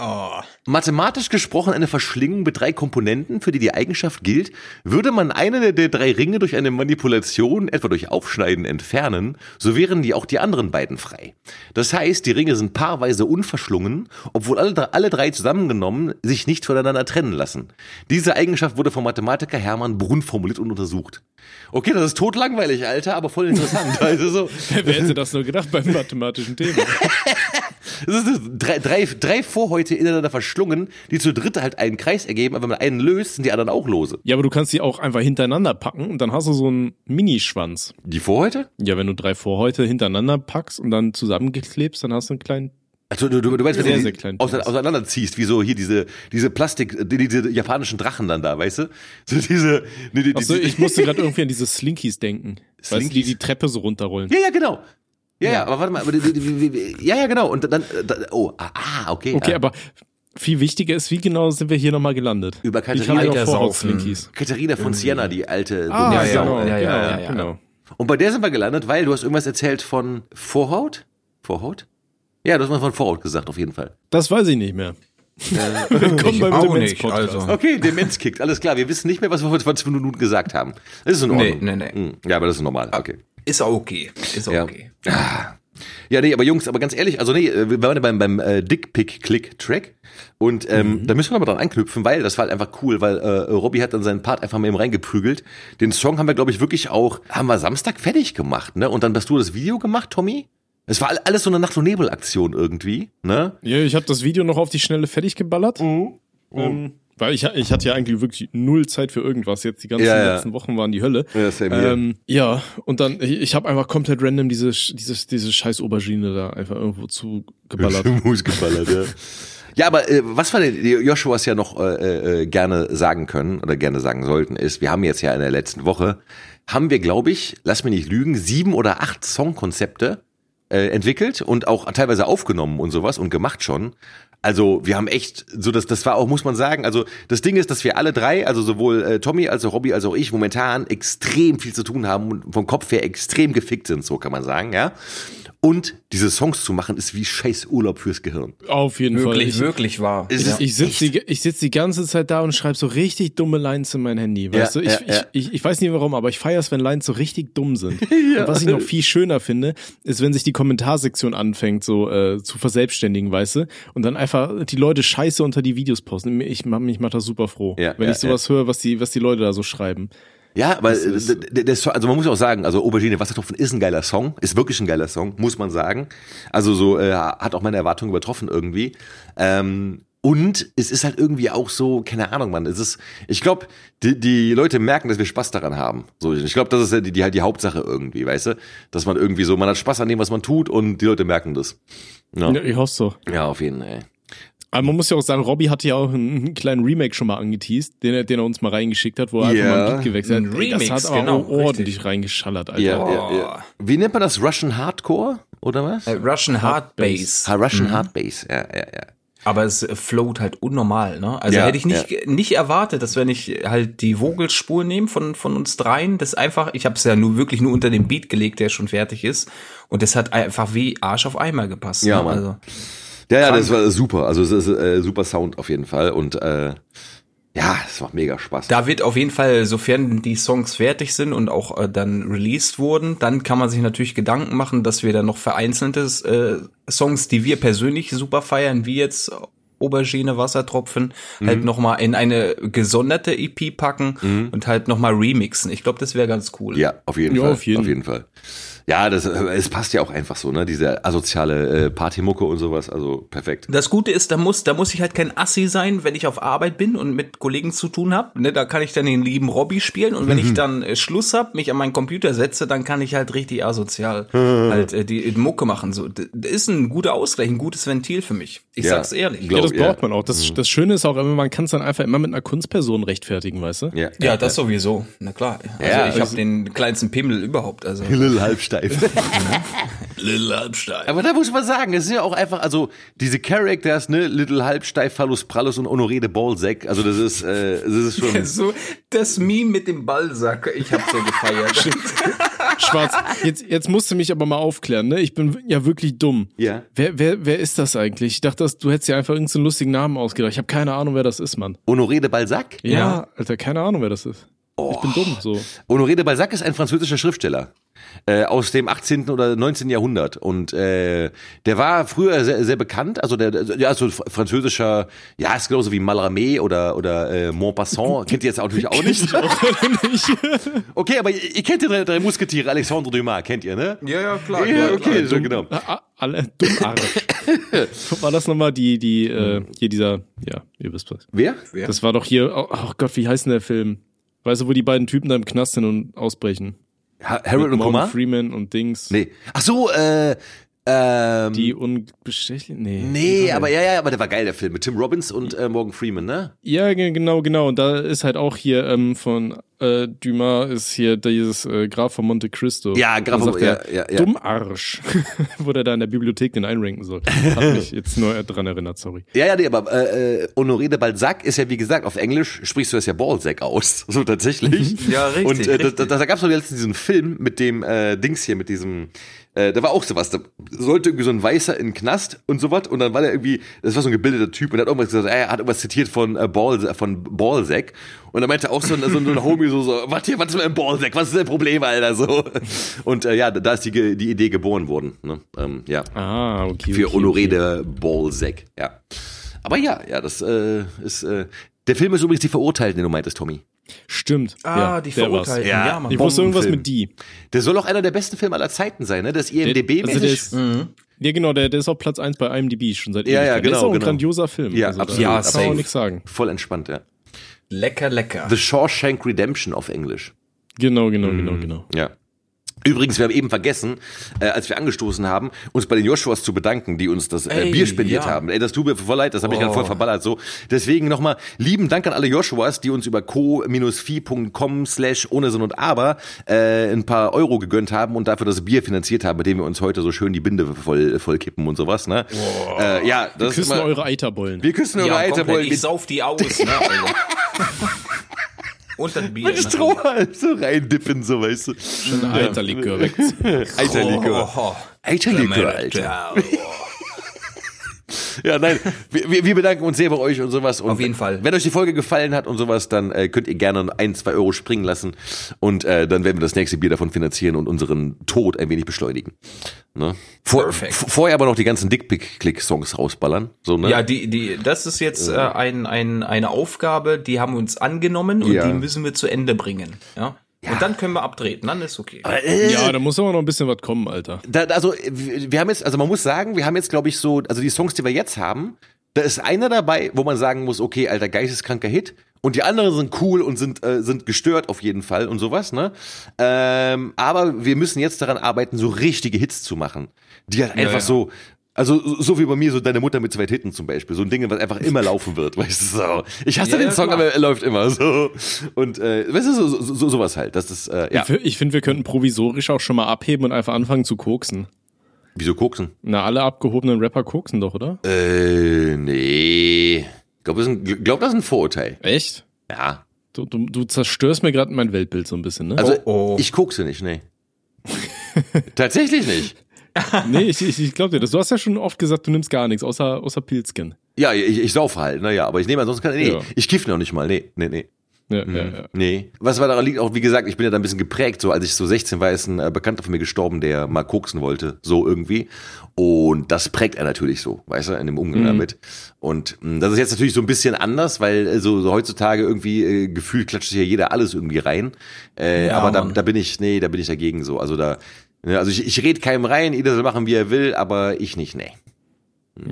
Oh. Mathematisch gesprochen eine Verschlingung mit drei Komponenten, für die die Eigenschaft gilt. Würde man eine der drei Ringe durch eine Manipulation, etwa durch Aufschneiden, entfernen, so wären die auch die anderen beiden frei. Das heißt, die Ringe sind paarweise unverschlungen, obwohl alle, alle drei zusammengenommen sich nicht voneinander trennen lassen. Diese Eigenschaft wurde vom Mathematiker Hermann Brunn formuliert und untersucht. Okay, das ist totlangweilig, Alter, aber voll interessant. Also so. Wer hätte das nur gedacht beim mathematischen Thema? Das ist drei, drei, drei Vorhäute ineinander verschlungen, die zu dritt halt einen Kreis ergeben, aber wenn man einen löst, sind die anderen auch lose. Ja, aber du kannst die auch einfach hintereinander packen und dann hast du so einen Minischwanz. Die Vorhäute? Ja, wenn du drei Vorhäute hintereinander packst und dann zusammengeklebst, dann hast du einen kleinen... Also du, du, du meinst, wenn du die auseinanderziehst, wie so hier diese diese Plastik, diese japanischen Drachen dann da, weißt du? So diese, die, die, Achso, ich musste gerade irgendwie an diese Slinkies denken, Slinkies? Weißt du, die die Treppe so runterrollen. Ja, ja, genau. Ja, ja, ja aber warte mal, aber, ja, ja, genau. Und dann, dann oh, ah, okay. Okay, ja. Aber viel wichtiger ist, wie genau sind wir hier nochmal gelandet? Über Katharina von Slinkies. Katharina von Siena, die alte. Ah, ja, ja, genau, ja, ja, genau, ja, ja, genau. Und bei der sind wir gelandet, weil du hast irgendwas erzählt von Vorhaut? Vorhaut? Ja, das hast mal von Vorhaut gesagt, auf jeden Fall. Das weiß ich nicht mehr. Äh, Willkommen beim Demenz-Podcast. Also. Okay, Demenz kickt, alles klar. Wir wissen nicht mehr, was wir vor zwanzig Minuten gesagt haben. Das ist in Ordnung. Nee, nee, nee. Ja, aber das ist normal. Okay. Ist okay. Ist okay. Ja. Ja, nee, aber Jungs, aber ganz ehrlich, also nee, wir waren ja beim, beim äh, Dickpickclick-Track und ähm, mhm. da müssen wir mal dran anknüpfen, weil das war halt einfach cool, weil äh, Robby hat dann seinen Part einfach mal eben reingeprügelt. Den Song haben wir, glaube ich, wirklich auch, haben wir Samstag fertig gemacht, ne? Und dann hast du das Video gemacht, Tommy? Es war alles so eine Nacht- und Nebel-Aktion irgendwie, ne? Ja, ich habe das Video noch auf die Schnelle fertig geballert. Mhm. Mhm. Ähm, weil ich, ich hatte ja eigentlich wirklich null Zeit für irgendwas. Jetzt die ganzen ja, ja. letzten Wochen waren die Hölle. Ja, same here. Ähm, ja, und dann, ich, ich habe einfach komplett random diese, diese, diese scheiß Aubergine da einfach irgendwo zugeballert. geballert, ja. Ja, aber äh, was wir Joshuas ja noch äh, äh, gerne sagen können oder gerne sagen sollten, ist, wir haben jetzt ja in der letzten Woche, haben wir, glaube ich, lass mich nicht lügen, sieben oder acht Songkonzepte entwickelt und auch teilweise aufgenommen und sowas und gemacht schon. Also wir haben echt, so das, das war auch, muss man sagen, also das Ding ist, dass wir alle drei, also sowohl äh, Tommy als auch Robby als auch ich momentan extrem viel zu tun haben und vom Kopf her extrem gefickt sind, so kann man sagen, ja. Und diese Songs zu machen, ist wie scheiß Urlaub fürs Gehirn. Auf jeden wirklich, Fall. Wirklich, wirklich wahr. Ich, ja. ich sitze die, sitz die ganze Zeit da und schreibe so richtig dumme Lines in mein Handy. Weißt ja, du? Ich, ja, ja. Ich, ich, ich weiß nicht warum, aber ich feiere es, wenn Lines so richtig dumm sind. Ja. Und was ich noch viel schöner finde, ist, wenn sich die Kommentarsektion anfängt, so äh, zu verselbstständigen, weißt du? Und dann einfach die Leute Scheiße unter die Videos posten. Ich mach mich mach da super froh, ja, wenn ja, ich sowas ja. höre, was die, was die Leute da so schreiben. Ja, weil der, der, also man muss auch sagen, also Aubergine Wassertropfen ist ein geiler Song, ist wirklich ein geiler Song, muss man sagen. Also so äh, hat auch meine Erwartungen übertroffen irgendwie. Ähm, und es ist halt irgendwie auch so, keine Ahnung, Mann. Es ist, ich glaube, die, die Leute merken, dass wir Spaß daran haben. So, ich glaube, das ist ja die, die halt die Hauptsache irgendwie, weißt du, dass man irgendwie so, man hat Spaß an dem, was man tut, und die Leute merken das. Ja, ja ich hoffe so. Ja, auf jeden Fall. Aber man muss ja auch sagen, Robby hatte ja auch einen kleinen Remake schon mal angeteased, den er, den er uns mal reingeschickt hat, wo er yeah. einfach mal einen Beat gewechselt hat. Ein Remix, das hat aber genau, ordentlich richtig. reingeschallert, Alter. Yeah, yeah, yeah. Wie nennt man das? Russian Hardcore? Oder was? Uh, Russian Hard Bass. Ha, Russian mhm. Hard Bass, ja, ja, ja. Aber es float halt unnormal, ne? Also ja, hätte ich nicht, ja. nicht erwartet, dass wenn ich halt die Vogelspur nehme von, von uns dreien, das einfach, ich habe es ja nur wirklich nur unter den Beat gelegt, der schon fertig ist. Und das hat einfach wie Arsch auf Eimer gepasst. Ja, ne? Mann. Also, ja, ja, das war super. Also es ist äh, super Sound auf jeden Fall. Und äh, ja, es macht mega Spaß. Da wird auf jeden Fall, sofern die Songs fertig sind und auch äh, dann released wurden, dann kann man sich natürlich Gedanken machen, dass wir dann noch vereinzelte äh, Songs, die wir persönlich super feiern, wie jetzt Aubergine, Wassertropfen, mhm. halt nochmal in eine gesonderte E P packen mhm. und halt nochmal remixen. Ich glaube, das wäre ganz cool. Ja, auf jeden ja, Fall. Auf jeden. Auf jeden Fall. Ja, das, es passt ja auch einfach so, ne, diese asoziale äh, Partymucke und sowas, also perfekt. Das Gute ist, da muss da muss ich halt kein Assi sein, wenn ich auf Arbeit bin und mit Kollegen zu tun habe, ne, da kann ich dann den lieben Robby spielen und wenn mhm. ich dann äh, Schluss hab, mich an meinen Computer setze, dann kann ich halt richtig asozial mhm. halt äh, die Mucke machen, so. Das ist ein guter Ausgleich, ein gutes Ventil für mich, ich ja, sag's ehrlich. Glaub, ja, das braucht man auch, das, mhm. das Schöne ist auch, man kann es dann einfach immer mit einer Kunstperson rechtfertigen, weißt du? Ja, ja das sowieso, na klar, also ja, ich also hab den kleinsten Pimmel überhaupt, also. Lil Halbsteif. Little Halbsteif. Aber da muss man sagen, es sind ja auch einfach, also diese Characters, ne, Little Halbsteif, Phallus Prallus und Honoré de Balzac, also das ist, äh, das ist schon... So, das Meme mit dem Ballsack, ich hab's ja gefeiert. Schwarz, jetzt, jetzt musst du mich aber mal aufklären, ne, ich bin ja wirklich dumm. Ja. Wer, wer, wer ist das eigentlich? Ich dachte, du hättest ja einfach irgendeinen lustigen Namen ausgedacht. Ich habe keine Ahnung, wer das ist, Mann. Honoré de Balzac? Ja, ja, Alter, keine Ahnung, wer das ist. Oh. Ich bin dumm, so. Honoré de Balzac ist ein französischer Schriftsteller. Äh, aus dem achtzehnten oder neunzehnten Jahrhundert und äh, der war früher sehr, sehr bekannt, also der, ja, so französischer, ja, ist genauso wie Mallarmé oder oder äh, Montpassant, kennt ihr jetzt auch natürlich auch nicht. Okay, aber ihr, ihr kennt ja drei, drei Musketiere, Alexandre Dumas, kennt ihr, ne? Ja, ja, klar. Ja, okay, dumm, so, genau. Alle dumm Arsch. War das nochmal die, die, äh, hier dieser, ja, ihr wisst was. Wer? Wer? Das war doch hier, oh, oh Gott, wie heißt denn der Film? Weißt du, wo die beiden Typen da im Knast sind und ausbrechen? Harold und Kumar? Freeman und Dings. Nee. Ach so, äh, ähm. Die unbestechlichen? Nee. Nee, aber ja, ja, aber der war geil, der Film. Mit Tim Robbins und äh, Morgan Freeman, ne? Ja, genau, genau. Und da ist halt auch hier ähm, von äh, Dumas ist hier dieses äh, Graf von Monte Cristo. Ja, Graf von Monte Cristo. Ja, ja, ja. Dummarsch. Wo der da in der Bibliothek den einranken soll. Hat mich jetzt nur dran erinnert, sorry. Ja, ja, nee, aber äh, Honoré de Balzac ist ja, wie gesagt, auf Englisch sprichst du das ja Balzac aus. So tatsächlich. Ja, richtig. Und äh, richtig. Da, da gab es doch letztens diesen Film mit dem äh, Dings hier, mit diesem. Äh, da war auch sowas, da sollte irgendwie so ein Weißer in den Knast und sowas und dann war der irgendwie, das war so ein gebildeter Typ und hat irgendwas gesagt, er hat irgendwas zitiert von äh, Ball, von Balzac und dann meinte auch so ein, so ein, so ein Homie so, so was hier, was ist mit dem Balzac, was ist das Problem, Alter, so und äh, ja, da ist die, die Idee geboren worden, ne, ähm, ja, ah, okay, für okay, Honoré okay. de Balzac, ja, aber ja, ja, das äh, ist, äh, der Film ist übrigens Die Verurteilten, den du meintest, Tommy. Stimmt. Ah, ja, die Verurteilten. Ja, ja, Mann. Ich wusste irgendwas mit die. Der soll auch einer der besten Filme aller Zeiten sein, ne? Das I M D B-mäßig. Also mhm. Ja, genau, der, der ist auf Platz eins bei I M D B schon seit Ewigkeit. Ja, ja, genau. Das ist auch ein genau. grandioser Film. Ja, also, absolut. Ja, kann man auch nichts sagen. Voll entspannt, ja. Lecker, lecker. The Shawshank Redemption auf Englisch. Genau, genau, mhm. genau, genau. Ja. Übrigens, wir haben eben vergessen, äh, als wir angestoßen haben, uns bei den Joshuas zu bedanken, die uns das äh, Ey, Bier spendiert ja. haben. Ey, das tut mir voll leid, das habe ich oh. gerade voll verballert. So, deswegen nochmal lieben Dank an alle Joshuas, die uns über co-fi.com slash ohne Sinn und Aber äh, ein paar Euro gegönnt haben und dafür das Bier finanziert haben, mit dem wir uns heute so schön die Binde voll, voll kippen und sowas. Ne? Oh. Äh, ja, das wir küssen ist immer, eure Eiterbollen. Wir küssen ja, eure Eiterbollen. Ich sauf die aus. Ne, und dann Bier. Mit Strohhalm so reindippen, so weißt du. Schon Eiterlikör weg. Eiterlikör. Eiterlikör, Alter. Ja, nein, wir, wir bedanken uns sehr bei euch und sowas. Und auf jeden Fall. Wenn euch die Folge gefallen hat und sowas, dann äh, könnt ihr gerne ein, zwei Euro springen lassen. Und äh, dann werden wir das nächste Bier davon finanzieren und unseren Tod ein wenig beschleunigen. Ne? Vor, vorher aber noch die ganzen Dickpickclick-Songs rausballern. So, ne? Ja, die, die, das ist jetzt äh, ein, ein, eine Aufgabe, die haben wir uns angenommen und ja. die müssen wir zu Ende bringen. Ja. Ja. Und dann können wir abtreten, dann ist okay. Äh, ja, da muss aber noch ein bisschen was kommen, Alter. Da, also, wir haben jetzt, also man muss sagen, wir haben jetzt, glaube ich, so, also die Songs, die wir jetzt haben, da ist einer dabei, wo man sagen muss, okay, Alter, geisteskranker Hit. Und die anderen sind cool und sind, äh, sind gestört auf jeden Fall und sowas, ne? Ähm, aber wir müssen jetzt daran arbeiten, so richtige Hits zu machen. Die halt einfach ja, ja. so Also so wie bei mir, so Deine Mutter mit zwei Titten zum Beispiel. So ein Ding, was einfach immer laufen wird. Weißt du, so. Ich hasse ja, den Song, klar. aber er läuft immer so. Und äh, weißt du, so, so, so, sowas halt. Das ist, äh, ja. Ich finde, wir könnten provisorisch auch schon mal abheben und einfach anfangen zu koksen. Wieso koksen? Na, alle abgehobenen Rapper koksen doch, oder? Äh, nee. Ich glaube, das, glaub, das ist ein Vorurteil. Echt? Ja. Du, du, du zerstörst mir gerade mein Weltbild so ein bisschen, ne? Also oh, oh. ich kokse nicht, nee. Tatsächlich nicht. Nee, ich, ich, ich glaube dir das. Du hast ja schon oft gesagt, du nimmst gar nichts, außer, außer Pilzken. Ja, ich, ich saufe halt, naja, aber ich nehme ansonsten keine, nee, ja. ich kiffe noch nicht mal, nee, nee, nee. Ja, mhm. ja, ja. Nee. Was daran liegt auch, wie gesagt, ich bin ja da ein bisschen geprägt, so als ich so sechzehn war, ist ein Bekannter von mir gestorben, der mal koksen wollte, so irgendwie. Und das prägt er natürlich so, weißt du, in dem Umgang mhm. damit. Und mh, das ist jetzt natürlich so ein bisschen anders, weil so, so heutzutage irgendwie äh, gefühlt klatscht sich ja jeder alles irgendwie rein. Äh, ja, aber da, da bin ich, nee, da bin ich dagegen so, also da... Also ich, ich rede keinem rein, jeder soll machen, wie er will, aber ich nicht, nee.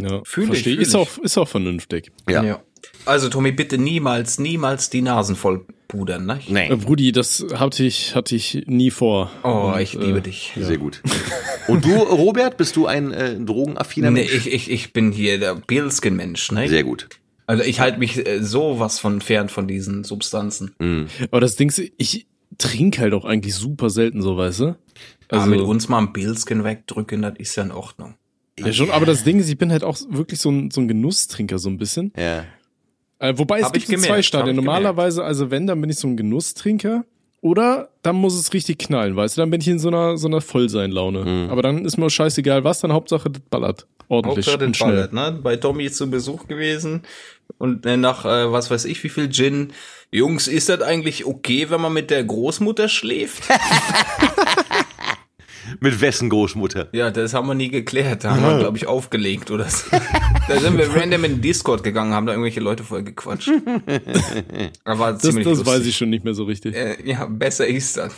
Ja, fühle ich. Ist auch, ist auch vernünftig. Ja. ja. Also Tommy, bitte niemals, niemals die Nasen voll pudern, ne? Nee. Äh, Brudi, das hatte ich, hatte ich nie vor. Oh, und, ich liebe äh, dich. Sehr ja. gut. Und du, Robert, bist du ein äh, drogenaffiner Mensch? Nee, ich, ich, ich bin hier der Pilzken-Mensch, ne? Sehr gut. Also ich halte mich äh, sowas von fern von diesen Substanzen. Mhm. Aber das Ding ist, ich trinke halt auch eigentlich super selten so, weißt du? Also, ah, mit uns mal ein Pilzken wegdrücken, das ist ja in Ordnung. Ja, schon, aber das Ding ist, ich bin halt auch wirklich so ein, so ein Genusstrinker so ein bisschen. Ja. Äh, wobei es hab gibt so gemerkt, zwei Stadien. Normalerweise, gemerkt. also wenn, dann bin ich so ein Genusstrinker oder dann muss es richtig knallen, weißt du? Dann bin ich in so einer, so einer Vollsein-Laune. Mhm. Aber dann ist mir scheißegal was, dann Hauptsache das ballert. Ordentlich Hauptsache das ballert, ne? Bei Tommy zu Besuch gewesen und nach äh, was weiß ich wie viel Gin. Jungs, ist das eigentlich okay, wenn man mit der Großmutter schläft? Mit wessen Großmutter? Ja, das haben wir nie geklärt. Da haben wir, glaube ich, aufgelegt oder so. Da sind wir random in den Discord gegangen, haben da irgendwelche Leute voll gequatscht. Da war das ziemlich das lustig. Weiß ich schon nicht mehr so richtig. Äh, ja, besser ist das.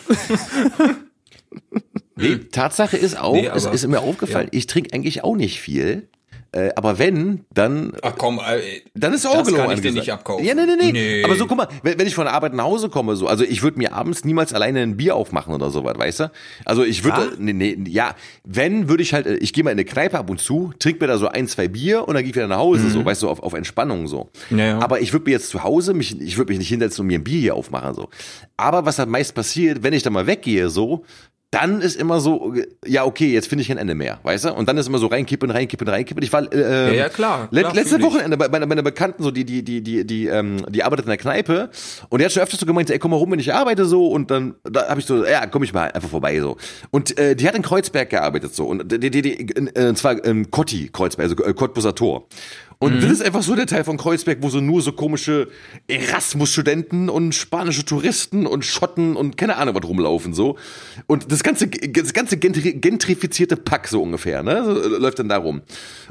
Nee, Tatsache ist auch, nee, aber, es ist mir aufgefallen, ja. ich trinke eigentlich auch nicht viel. Äh, aber wenn, dann... Ach komm, äh, dann ist auch gelogen. Das kann ich dir nicht abkaufen. Ja, nee, nee, nee, nee. Aber so, guck mal, wenn, wenn ich von der Arbeit nach Hause komme, so, also ich würde mir abends niemals alleine ein Bier aufmachen oder sowas, weißt du? Also ich würde... Nee, nee, ja, wenn, würde ich halt... Ich gehe mal in eine Kneipe ab und zu, trinke mir da so ein, zwei Bier und dann gehe ich wieder nach Hause, mhm. so, weißt du, auf, auf Entspannung so. Naja. Aber ich würde mir jetzt zu Hause, mich, ich würde mich nicht hinsetzen und mir ein Bier hier aufmachen, so. Aber was halt meist passiert, wenn ich dann mal weggehe, so... Dann ist immer so, ja okay, jetzt finde ich kein Ende mehr, weißt du? Und dann ist immer so reinkippen, reinkippen, reinkippen. Ich war äh, ja, ja, klar, klar, let, letzte Wochenende bei, bei einer Bekannten, so die die die die die ähm, die arbeitet in der Kneipe und die hat schon öfters so gemeint, ey komm mal rum, wenn ich arbeite so und dann da habe ich so, ja komm ich mal einfach vorbei so. Und äh, die hat in Kreuzberg gearbeitet so und die, die, die äh, und zwar ähm, Kotti Kreuzberg, also äh, Cottbuser Tor. Und mhm. das ist einfach so der Teil von Kreuzberg, wo so nur so komische Erasmus-Studenten und spanische Touristen und Schotten und keine Ahnung was rumlaufen so. Und das ganze, das ganze gentri- gentrifizierte Pack so ungefähr, ne, so, läuft dann da rum.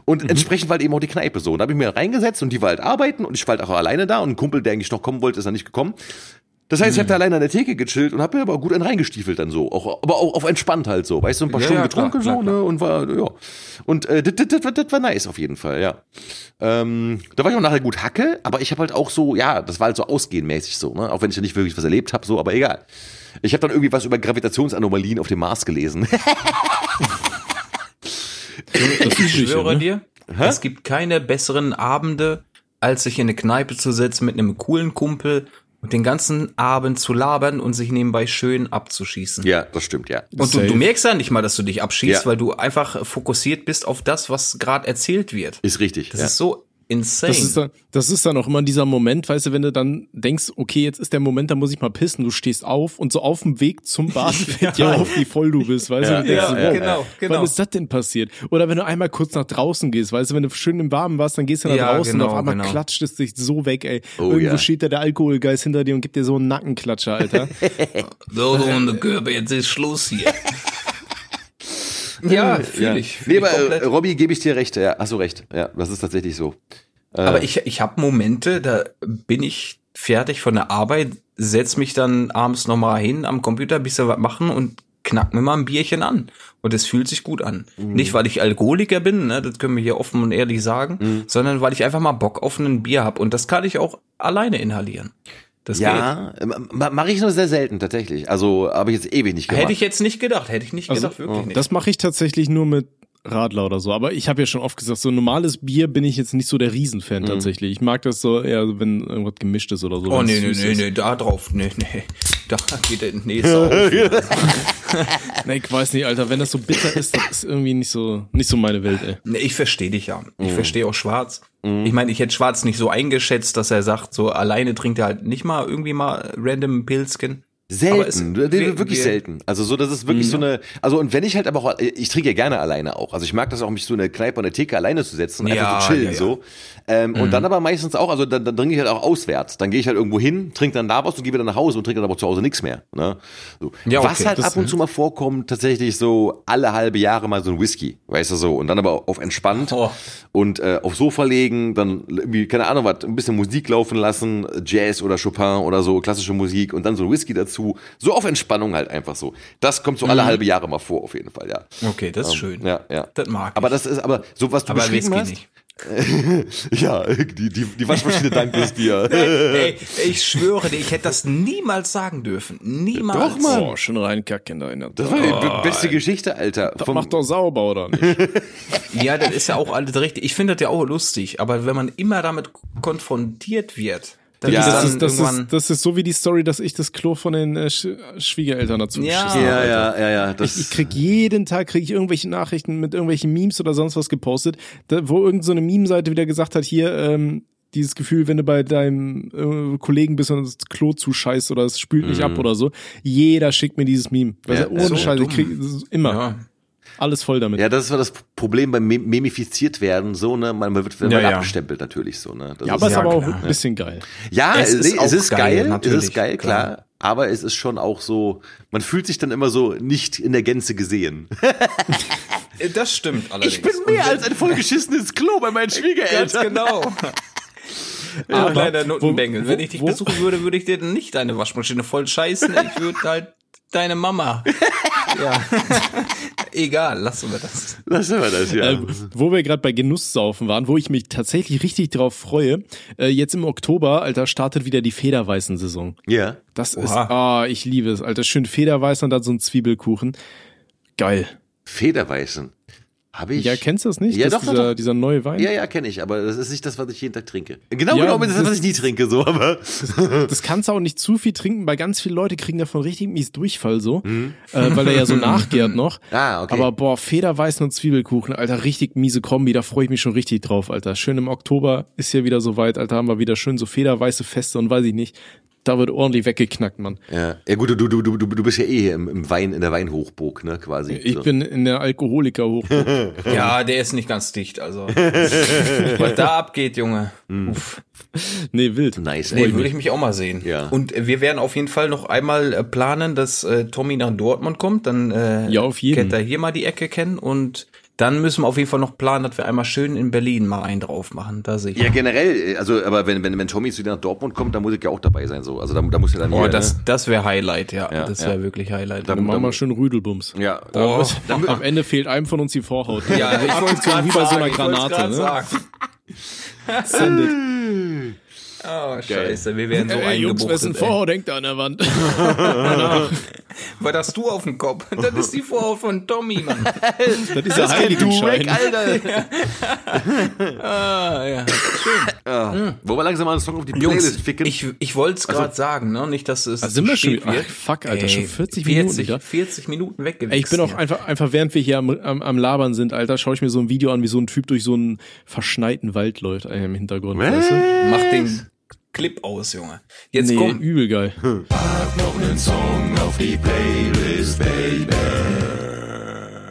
Und mhm. entsprechend war halt eben auch die Kneipe so. Und da habe ich mir reingesetzt und die war halt arbeiten und ich war halt auch alleine da und ein Kumpel, der eigentlich noch kommen wollte, ist dann nicht gekommen. Das heißt, ich habe da alleine an der Theke gechillt und habe mir aber gut einen reingestiefelt dann so, auch, aber auch auf entspannt halt so, weißt du, ein paar ja, Stunden ja, getrunken klar, so klar, ne, und war, ja, und äh, das war nice auf jeden Fall, ja. Ähm, da war ich auch nachher gut Hacke, aber ich habe halt auch so, ja, das war halt so ausgehenmäßig so, ne, auch wenn ich ja nicht wirklich was erlebt habe, so, aber egal. Ich habe dann irgendwie was über Gravitationsanomalien auf dem Mars gelesen. Ich schwöre dir, Hä? es gibt keine besseren Abende, als sich in eine Kneipe zu setzen mit einem coolen Kumpel und den ganzen Abend zu labern und sich nebenbei schön abzuschießen. Ja, das stimmt, ja. Und du, du merkst ja nicht mal, dass du dich abschießt, ja. weil du einfach fokussiert bist auf das, was gerade erzählt wird. Ist richtig. Das ja. ist so insane. Das ist, dann, das ist dann auch immer dieser Moment, weißt du, wenn du dann denkst, okay, jetzt ist der Moment, da muss ich mal pissen. Du stehst auf und so auf dem Weg zum Bad fällt dir auf, wie voll du bist. Weißt ja, du? Ja, du denkst, ja, wow, genau, genau. Wann ist das denn passiert? Oder wenn du einmal kurz nach draußen gehst, weißt du, wenn du schön im Warmen warst, dann gehst du nach ja, draußen genau, und auf einmal genau. klatscht es dich so weg, ey. Oh, Irgendwo yeah. steht da der Alkoholgeist hinter dir und gibt dir so einen Nackenklatscher, Alter. So, so eine Körbe, jetzt ist Schluss hier. Ja, fühle ja. ich. Fühl nee, aber äh, Robby, gebe ich dir recht. Ja, hast du recht. Ja, das ist tatsächlich so. Äh, aber ich, ich habe Momente, da bin ich fertig von der Arbeit, setz mich dann abends nochmal hin am Computer, ein bisschen was machen und knack mir mal ein Bierchen an. Und es fühlt sich gut an. Mhm. Nicht, weil ich Alkoholiker bin, ne, das können wir hier offen und ehrlich sagen, mhm. sondern weil ich einfach mal Bock auf ein Bier habe. Und das kann ich auch alleine inhalieren. Das ja, mache ich nur sehr selten tatsächlich. Also habe ich jetzt ewig nicht gemacht. Hätte ich jetzt nicht gedacht, hätte ich nicht also, gedacht, wirklich oh. nicht. Das mache ich tatsächlich nur mit Radler oder so. Aber ich habe ja schon oft gesagt, so ein normales Bier bin ich jetzt nicht so der Riesenfan mhm. tatsächlich. Ich mag das so eher, wenn irgendwas gemischt ist oder so. Oh, nee, nee, nee, nee, da drauf, nee, nee. Da geht der nächste auf. Nee, ich weiß nicht, Alter, wenn das so bitter ist, das ist irgendwie nicht so, nicht so meine Welt, ey. Nee, ich verstehe dich ja. Ich mhm. verstehe auch Schwarz. Mhm. Ich meine, ich hätte Schwarz nicht so eingeschätzt, dass er sagt, so alleine trinkt er halt nicht mal irgendwie mal random Pilzchen. Selten, es, wir, wirklich wir, selten. Also so, das ist wirklich ja. so eine, also und wenn ich halt aber auch, ich trinke ja gerne alleine auch. Also ich mag das auch, mich so in eine Kneipe an der Theke alleine zu setzen, ja, einfach so chillen, ja, ja. so. Ähm, mhm. Und dann aber meistens auch, also dann, dann trinke ich halt auch auswärts. Dann gehe ich halt irgendwo hin, trinke dann da was und gehe wieder nach Hause und trinke dann aber zu Hause nichts mehr. Ne? So. Ja, okay, was halt das, ab und zu mal vorkommt, tatsächlich so alle halbe Jahre mal so ein Whisky, weißt du so. Und dann aber auf entspannt oh. und äh, auf Sofa legen, dann irgendwie, keine Ahnung was, ein bisschen Musik laufen lassen, Jazz oder Chopin oder so, klassische Musik und dann so ein Whisky dazu. So auf Entspannung halt einfach so. Das kommt so alle mhm. halbe Jahre mal vor, auf jeden Fall, ja. Okay, das ist ähm, schön. Ja, ja. Das mag ich. Aber das ist, aber so was du aber beschrieben Whisky hast. Nicht. Ja, die, die, die Waschmaschine dankt es dir. Ey, ich schwöre dir, ich hätte das niemals sagen dürfen. Niemals. Doch, Mann. Oh, schon reinkacken da in der Das war die oh, beste Alter. Geschichte, Alter. Das Vom macht doch sauber, oder nicht? Ja, das ist ja auch alles richtig. Ich finde das ja auch lustig. Aber wenn man immer damit konfrontiert wird, Ja, das ist, das, ist, das ist so wie die Story, dass ich das Klo von den äh, Sch- Schwiegereltern dazu ja. geschissen habe. Ja, ja, ja, ja. Das ich, ich krieg jeden Tag krieg ich irgendwelche Nachrichten mit irgendwelchen Memes oder sonst was gepostet, da, wo irgend so eine Meme-Seite wieder gesagt hat, hier, ähm, dieses Gefühl, wenn du bei deinem äh, Kollegen bist und das Klo zuscheißt oder es spült nicht mhm. ab oder so. Jeder schickt mir dieses Meme. Weil ja, ohne so Scheiß, ich krieg das immer. Ja. Alles voll damit. Ja, das war das Problem beim Mem- Memifiziert werden, so, ne? Man wird ja, ja. abgestempelt natürlich so, ne? Das ja, aber ist ja, aber klar. auch ein bisschen geil. Ja, es ist, es ist geil, geil es ist geil, klar. klar. Aber es ist schon auch so, man fühlt sich dann immer so nicht in der Gänze gesehen. Das stimmt allerdings. Ich bin mehr als ein vollgeschissenes Klo bei meinen Schwiegereltern. Ganz genau. Aber leider Notenbengel. Wenn ich dich wo? besuchen würde, würde ich dir nicht deine Waschmaschine voll scheißen. Ich würde halt deine Mama. Ja. Egal, lassen wir das. Lassen wir das, ja. Äh, wo wir gerade bei Genusssaufen waren, wo ich mich tatsächlich richtig drauf freue, äh, jetzt im Oktober, Alter, startet wieder die Federweißen-Saison. Ja. Yeah. Das Oha. ist, ah, oh, ich liebe es, Alter. Schön Federweißen und dann so ein Zwiebelkuchen. Geil. Federweißen? Habe ich? Ja, kennst du das nicht? Ja, das doch, dieser, doch. Dieser neue Wein? Ja, ja, kenne ich, aber das ist nicht das, was ich jeden Tag trinke. Genau, ja, genau, das ist das, was ich nie trinke, so, aber. Das, das kannst du auch nicht zu viel trinken, weil ganz viele Leute kriegen davon richtig mies Durchfall, so, mhm. äh, weil der ja so nachgärt noch. Ah, okay. Aber boah, Federweißen und Zwiebelkuchen, Alter, richtig miese Kombi, da freue ich mich schon richtig drauf, Alter. Schön im Oktober ist hier wieder soweit, Alter, haben wir wieder schön so federweiße Feste und weiß ich nicht. Da wird ordentlich weggeknackt, Mann. Ja, ja gut, du du du du du bist ja eh im, im Wein in der Weinhochburg, ne, quasi. Ich so. bin in der Alkoholikerhochburg. Ja, der ist nicht ganz dicht, also. Was da abgeht, Junge. Mm. Uff. Nee, wild. Nice. Ey, würde ich mich auch mal sehen. Ja. Und wir werden auf jeden Fall noch einmal planen, dass äh, Tommy nach Dortmund kommt, dann äh, ja, auf jeden. kennt er hier mal die Ecke kennen und dann müssen wir auf jeden Fall noch planen, dass wir einmal schön in Berlin mal einen drauf machen, da sehe ich. Ja, generell, also, aber wenn, wenn, wenn Tommy zu dir nach Dortmund kommt, dann muss ich ja auch dabei sein, so. Also, da, da muss ja dann Oh, hier, das, ne? das wäre Highlight, ja. ja das wäre ja. wirklich Highlight. Dann, dann machen wir schön Rüdelbums. Ja. Oh. Muss, dann, am Ende fehlt einem von uns die Vorhaut. Ja, ich wollte es gerade bei so einer Granate, ne? Sagen. Send it. Oh, scheiße, geil. Wir werden so eingebuchtet. Jungs, wessen Vorhaut hängt an der Wand? Was hast du auf dem Kopf? Das ist die Vorhaut von Tommy, Mann. Das ist der Heiligenschein. Alter. Ja. Ah, ja. Schön. Ah. Mhm. Wollen wir langsam mal einen Song auf die Playlist Jungs, ficken? Ich, ich wollte es gerade also, sagen, ne? Nicht, dass es also sind wir schon, ach, fuck, Alter, ey, schon vierzig Minuten. Wieder. vierzig Minuten weggewichst. Ey, ich bin auch einfach, einfach, während wir hier am, am, am Labern sind, Alter, schaue ich mir so ein Video an, wie so ein Typ durch so einen verschneiten Wald läuft ey, im Hintergrund. Weißt du? Mach den Clip aus, Junge. Jetzt nee, komm. Übel geil. Hm. Pack noch einen Song auf die Playlist, baby.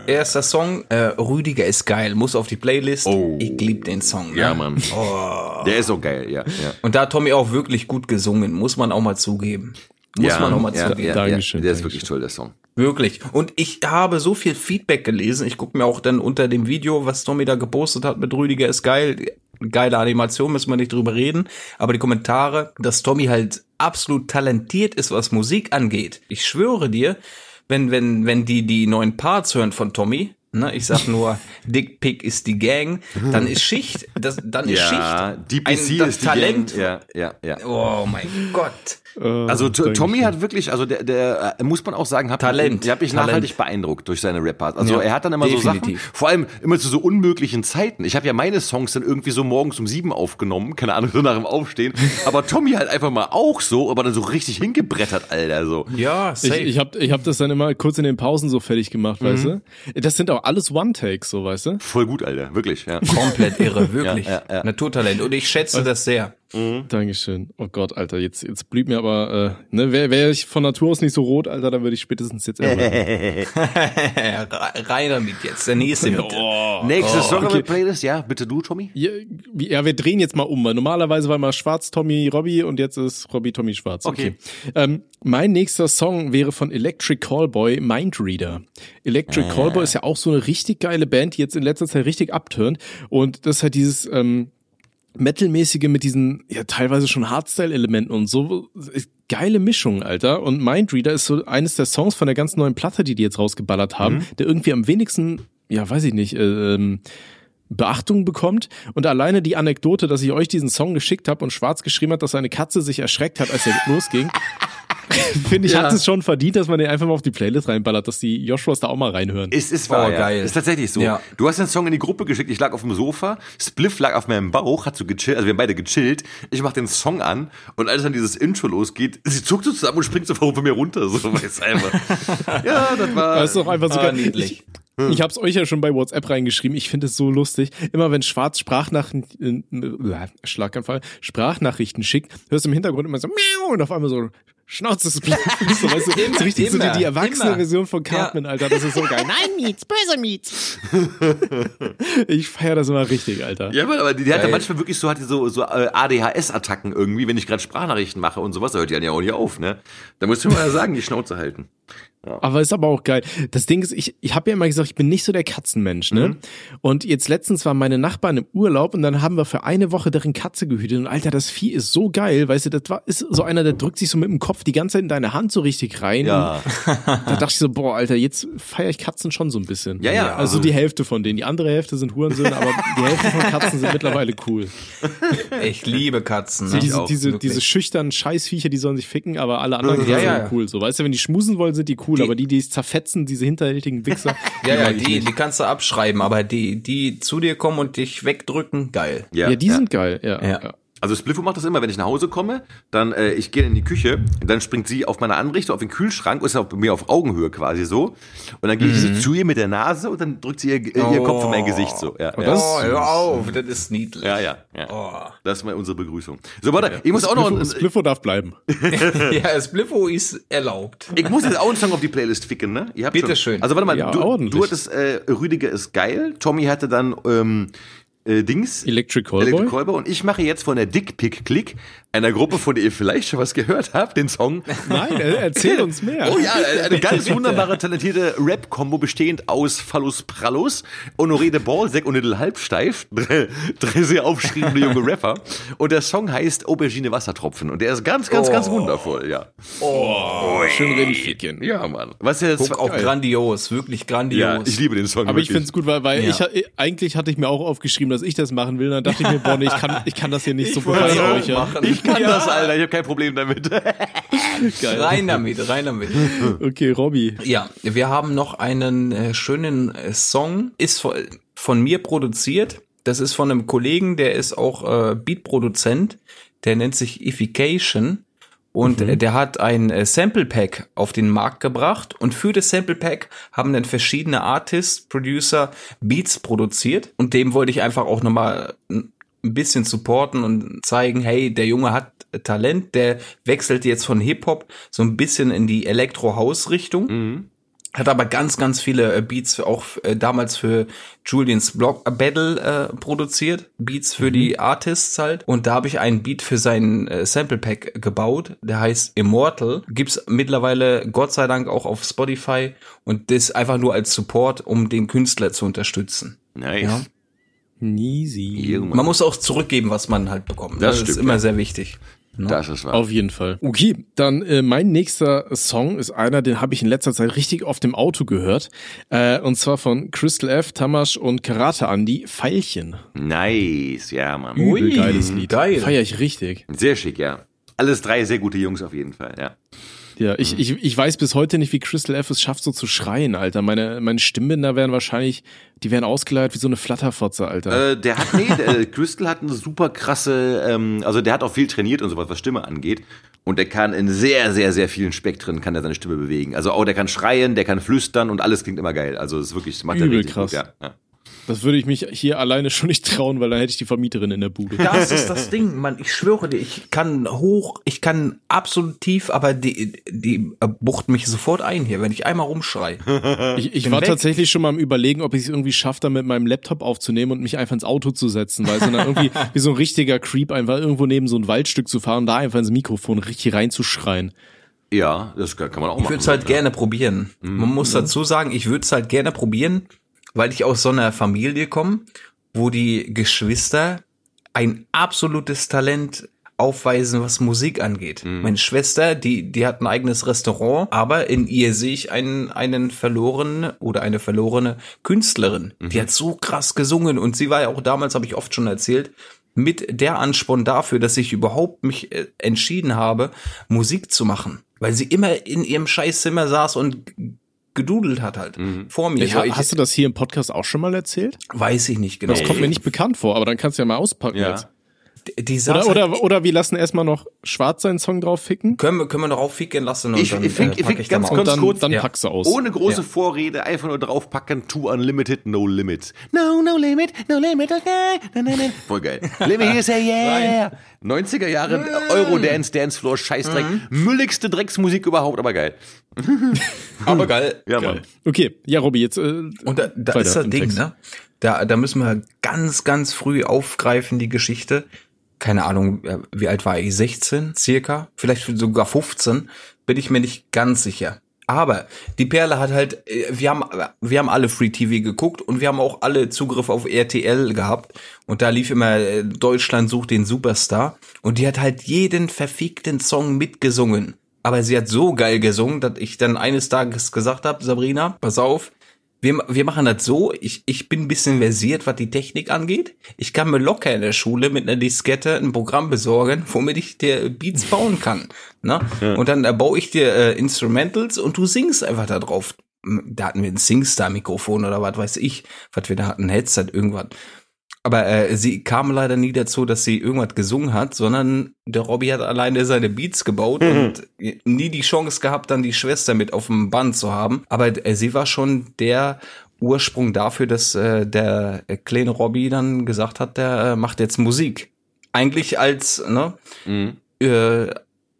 Erster Song, äh, Rüdiger ist geil, muss auf die Playlist. Oh. Ich lieb den Song. Ne? Ja, Mann. Oh. Der ist so geil, ja, ja. Und da hat Tommy auch wirklich gut gesungen, muss man auch mal zugeben. Muss ja, man auch mal ja, zugeben. Ja, Dankeschön. Ja, der ist wirklich toll, der Song. Wirklich. Und ich habe so viel Feedback gelesen. Ich gucke mir auch dann unter dem Video, was Tommy da gepostet hat mit Rüdiger ist geil. Geile Animation, müssen wir nicht drüber reden. Aber die Kommentare, dass Tommy halt absolut talentiert ist, was Musik angeht. Ich schwöre dir, wenn wenn wenn die die neuen Parts hören von Tommy, ne, ich sag nur, Dickpick ist die Gang, dann ist Schicht, das, dann ist ja, Schicht, die P C ein, das ist Talent. Die Gang. Ja, ja, ja. Oh mein Gott. Oh, also Tommy hat wirklich, also der, der muss man auch sagen, hat Talent. Der hat mich nachhaltig beeindruckt durch seine Rap-Parts. Also ja, er hat dann immer definitiv. so Sachen, vor allem immer zu so unmöglichen Zeiten. Ich habe ja meine Songs dann irgendwie so morgens um sieben aufgenommen, keine Ahnung, so nach dem Aufstehen. Aber Tommy halt einfach mal auch so, aber dann so richtig hingebrettert, Alter. So. Ja, safe. Ich, ich habe ich hab das dann immer kurz in den Pausen so fertig gemacht, mhm. weißt du? Das sind auch alles One-Takes, so, weißt du? Voll gut, Alter, wirklich. Ja. Komplett irre, wirklich. Ja, ja, ja. Naturtalent und ich schätze also, das sehr. Mhm. Dankeschön. Oh Gott, Alter, jetzt jetzt blieb mir aber, äh, ne, wäre wär ich von Natur aus nicht so rot, Alter, dann würde ich spätestens jetzt erwarten. Rein damit jetzt, der nächste bitte. Oh, Nächste oh. Song, okay. Playlist, ja, bitte du, Tommy. Ja, ja, wir drehen jetzt mal um, weil normalerweise war mal schwarz Tommy, Robby und jetzt ist Robby, Tommy schwarz. Okay. okay. Ähm, mein nächster Song wäre von Electric Callboy, Mindreader. Electric ah. Callboy ist ja auch so eine richtig geile Band, die jetzt in letzter Zeit richtig abturnt und das ist halt dieses, ähm, Metal-mäßige mit diesen, ja, teilweise schon Hardstyle-Elementen und so. Geile Mischung, Alter. Und Mindreader ist so eines der Songs von der ganz neuen Platte, die die jetzt rausgeballert haben, mhm. der irgendwie am wenigsten, ja, weiß ich nicht, ähm, Beachtung bekommt. Und alleine die Anekdote, dass ich euch diesen Song geschickt habe und schwarz geschrieben hat, dass seine Katze sich erschreckt hat, als er losging. Finde ich, ja. hat es schon verdient, dass man den einfach mal auf die Playlist reinballert, dass die Joshuas da auch mal reinhören. Es ist wahr, oh, ja. geil. Ist tatsächlich so. Ja. Du hast den Song in die Gruppe geschickt, ich lag auf dem Sofa, Spliff lag auf meinem Bauch, hat so gechillt, also wir haben beide gechillt, ich mach den Song an und als dann dieses Intro losgeht, sie zuckt so zusammen und springt so von mir runter, so weiß einfach. Ja, das war... Das ist doch einfach so ah, niedlich. Ich hab's euch ja schon bei WhatsApp reingeschrieben, ich finde es so lustig. Immer wenn Schwarz Sprachnachrichten, äh, Schlaganfall, Sprachnachrichten schickt, hörst du im Hintergrund immer so miau und auf einmal so Schnauze, so, weißt du, immer, so richtig immer, so die, die erwachsene immer. Version von Cartman, ja. Alter, das ist so geil. Nein, Mietz, böse Mietz. Ich feier das immer richtig, Alter. Ja, aber die, die hat ja manchmal wirklich so, hat die so, so A D H S-Attacken irgendwie, wenn ich gerade Sprachnachrichten mache und sowas, da hört die dann ja auch nicht auf, ne? Da musst du mal sagen, die Schnauze halten. Ja. Aber ist aber auch geil. Das Ding ist, ich ich habe ja immer gesagt, ich bin nicht so der Katzenmensch, ne? Mhm. Und jetzt letztens waren meine Nachbarn im Urlaub und dann haben wir für eine Woche deren Katze gehütet und Alter, das Vieh ist so geil, weißt du, das war ist so einer, der drückt sich so mit dem Kopf die ganze Zeit in deine Hand so richtig rein. Ja. Da dachte ich so, boah, Alter, jetzt feiere ich Katzen schon so ein bisschen. Ja, ja. Also die Hälfte von denen, die andere Hälfte sind Hurensöhne, aber die Hälfte von Katzen sind mittlerweile cool. Ich liebe Katzen. So, diese auch, diese wirklich. diese schüchternen Scheißviecher, die sollen sich ficken, aber alle anderen ja, sind ja. cool, so, weißt du, wenn die schmusen wollen, sind die cool. Die, aber die, die es zerfetzen, diese hinterhältigen Wichser. ja, ja, die, die kannst du abschreiben, aber die, die zu dir kommen und dich wegdrücken, geil. Ja, ja die ja. sind geil, ja. ja. ja. Also Spliffo macht das immer, wenn ich nach Hause komme, dann äh, ich gehe in die Küche, dann springt sie auf meine Anrichte, auf den Kühlschrank, ist bei mir auf Augenhöhe quasi so. Und dann gehe ich mhm. so zu ihr mit der Nase und dann drückt sie ihr, ihr oh. Kopf in mein Gesicht so. Ja, oh, ja. Das, oh, hör auf, das ist niedlich. Ja, ja. ja. Oh. Das ist mal unsere Begrüßung. So, warte, ja, ja. ich muss Spliffo, auch noch... Ein, Spliffo darf bleiben. Ja, Spliffo ist erlaubt. Ich muss jetzt auch einen Song auf die Playlist ficken, ne? Ihr habt Bitte schon. schön. Also warte mal, ja, du, du hattest äh, Rüdiger ist geil, Tommy hatte dann... Ähm, Äh, Dings, Electric Callboy. Electric Callboy. Und ich mache jetzt von der Dickpickclick, einer Gruppe, von der ihr vielleicht schon was gehört habt, den Song. Nein, erzähl uns mehr. Oh ja, eine ganz wunderbare, talentierte Rap-Kombo, bestehend aus Phallus Prallus, Honoré de Balzac und Lil Halbsteif. Drei sehr aufschriebene junge Rapper. Und der Song heißt Aubergine Wassertropfen. Und der ist ganz, ganz, oh. ganz wundervoll, ja. Oh, oh schön Rindfickchen. Ja, Mann. Was ja jetzt auch geil. Grandios, wirklich grandios. Ja, ich liebe den Song. Aber wirklich. Ich finde es gut, weil, weil ja. ich, eigentlich hatte ich mir auch aufgeschrieben, dass ich das machen will, dann dachte ich mir, Bonnie, ich kann, ich kann das hier nicht ich so verräuchern. Ich kann ja. das, Alter, ich habe kein Problem damit. Geil. Rein damit, rein damit. Okay, Robby. Ja, wir haben noch einen äh, schönen äh, Song, ist von, von mir produziert, das ist von einem Kollegen, der ist auch äh, Beatproduzent, der nennt sich Effication und mhm. äh, der hat ein äh, Sample Pack auf den Markt gebracht und für das Sample Pack haben dann verschiedene Artists, Producer, Beats produziert und dem wollte ich einfach auch nochmal ein bisschen supporten und zeigen, hey, der Junge hat Talent, der wechselt jetzt von Hip-Hop so ein bisschen in die Elektro-House-Richtung. Mhm. Hat aber ganz, ganz viele Beats auch damals für Julians Blog Battle äh, produziert. Beats für mhm. die Artists halt. Und da habe ich einen Beat für seinen äh, Sample Pack gebaut. Der heißt Immortal. Gibt's mittlerweile Gott sei Dank auch auf Spotify. Und das einfach nur als Support, um den Künstler zu unterstützen. Nice. Ja? Easy. Man muss auch zurückgeben, was man halt bekommt. Das, das stimmt, ist immer ja. sehr wichtig. Ne? Das ist wahr. Auf jeden Fall. Okay, dann äh, mein nächster Song ist einer, den habe ich in letzter Zeit richtig oft im Auto gehört. Äh, und zwar von Crystal F., Tamasch und Karate Andy, Pfeilchen. Nice, ja, Mann. Übel geiles Lied. Geil. Feier ich richtig. Sehr schick, ja. Alles drei sehr gute Jungs auf jeden Fall, ja. Ja, ich, ich, ich weiß bis heute nicht, wie Crystal F. es schafft, so zu schreien, Alter. Meine, meine Stimmbänder wären wahrscheinlich, die wären ausgeleiert wie so eine Flatterfotze, Alter. Äh, der hat, nee, der, Crystal hat eine super krasse, ähm, also der hat auch viel trainiert und sowas, was Stimme angeht. Und der kann in sehr, sehr, sehr vielen Spektren kann der seine Stimme bewegen. Also auch, der kann schreien, der kann flüstern und alles klingt immer geil. Also es ist wirklich, das macht er richtig krass. Gut, ja. Ja. Das würde ich mich hier alleine schon nicht trauen, weil dann hätte ich die Vermieterin in der Bude. Das ist das Ding, Mann. Ich schwöre dir, ich kann hoch, ich kann absolut tief, aber die, die bucht mich sofort ein hier, wenn ich einmal rumschreie. Ich, ich war weg. tatsächlich schon mal am Überlegen, ob ich es irgendwie schaffe, da mit meinem Laptop aufzunehmen und mich einfach ins Auto zu setzen, weil es dann irgendwie wie so ein richtiger Creep einfach irgendwo neben so ein Waldstück zu fahren und da einfach ins Mikrofon richtig reinzuschreien. Ja, das kann man auch machen. Ich würde es halt ja. gerne probieren. Mhm. Man muss dazu sagen, ich würde es halt gerne probieren, weil ich aus so einer Familie komme, wo die Geschwister ein absolutes Talent aufweisen, was Musik angeht. Mhm. Meine Schwester, die die hat ein eigenes Restaurant, aber in ihr sehe ich einen einen verlorenen oder eine verlorene Künstlerin. Mhm. Die hat so krass gesungen und sie war ja auch damals, habe ich oft schon erzählt, mit der Ansporn dafür, dass ich überhaupt mich entschieden habe, Musik zu machen, weil sie immer in ihrem Scheißzimmer saß und gedudelt hat halt mhm. vor mir. Ich, ich, hast du das hier im Podcast auch schon mal erzählt? Weiß ich nicht genau. Das kommt mir nicht bekannt vor, aber dann kannst du ja mal auspacken ja. jetzt. Die, die oder, oder, halt, oder wir lassen erstmal noch Schwarz seinen Song drauf ficken. Können wir, können wir drauf ficken lassen und ich, dann ich fick, äh, ich fick ich ganz, ganz dann, kurz. Dann ja. packst du aus. Ohne große ja. Vorrede, einfach nur draufpacken, to unlimited, no limit. No, no limit, no limit, okay. No, no, no. Voll geil. Let me hear say yeah. Nein. neunziger Jahre mm. Eurodance, Dancefloor, Scheißdreck. Mm. Mülligste Drecksmusik überhaupt, aber geil. aber geil. Ja, geil. Mann. Okay, ja, Robby, jetzt. Äh, und da, da ist das Ding, Text. ne? Da, da müssen wir ganz, ganz früh aufgreifen, die Geschichte. Keine Ahnung, wie alt war ich? sechzehn circa, vielleicht sogar fünfzehn, bin ich mir nicht ganz sicher. Aber die Perle hat halt, wir haben wir haben alle Free T V geguckt und wir haben auch alle Zugriff auf R T L gehabt. Und da lief immer Deutschland sucht den Superstar. Und die hat halt jeden verfickten Song mitgesungen. Aber sie hat so geil gesungen, dass ich dann eines Tages gesagt habe, Sabrina, pass auf. Wir, wir machen das so, ich, ich bin ein bisschen versiert, was die Technik angeht. Ich kann mir locker in der Schule mit einer Diskette ein Programm besorgen, womit ich dir Beats bauen kann. Ne? Ja. Und dann baue ich dir äh, Instrumentals und du singst einfach da drauf. Da hatten wir ein Singstar-Mikrofon oder was weiß ich, was wir da hatten, ein Headset, irgendwas. Aber äh, sie kam leider nie dazu, dass sie irgendwas gesungen hat, sondern der Robby hat alleine seine Beats gebaut mhm. und nie die Chance gehabt, dann die Schwester mit auf dem Band zu haben. Aber äh, sie war schon der Ursprung dafür, dass äh, der kleine Robby dann gesagt hat, der äh, macht jetzt Musik. Eigentlich als, ne, mhm. äh,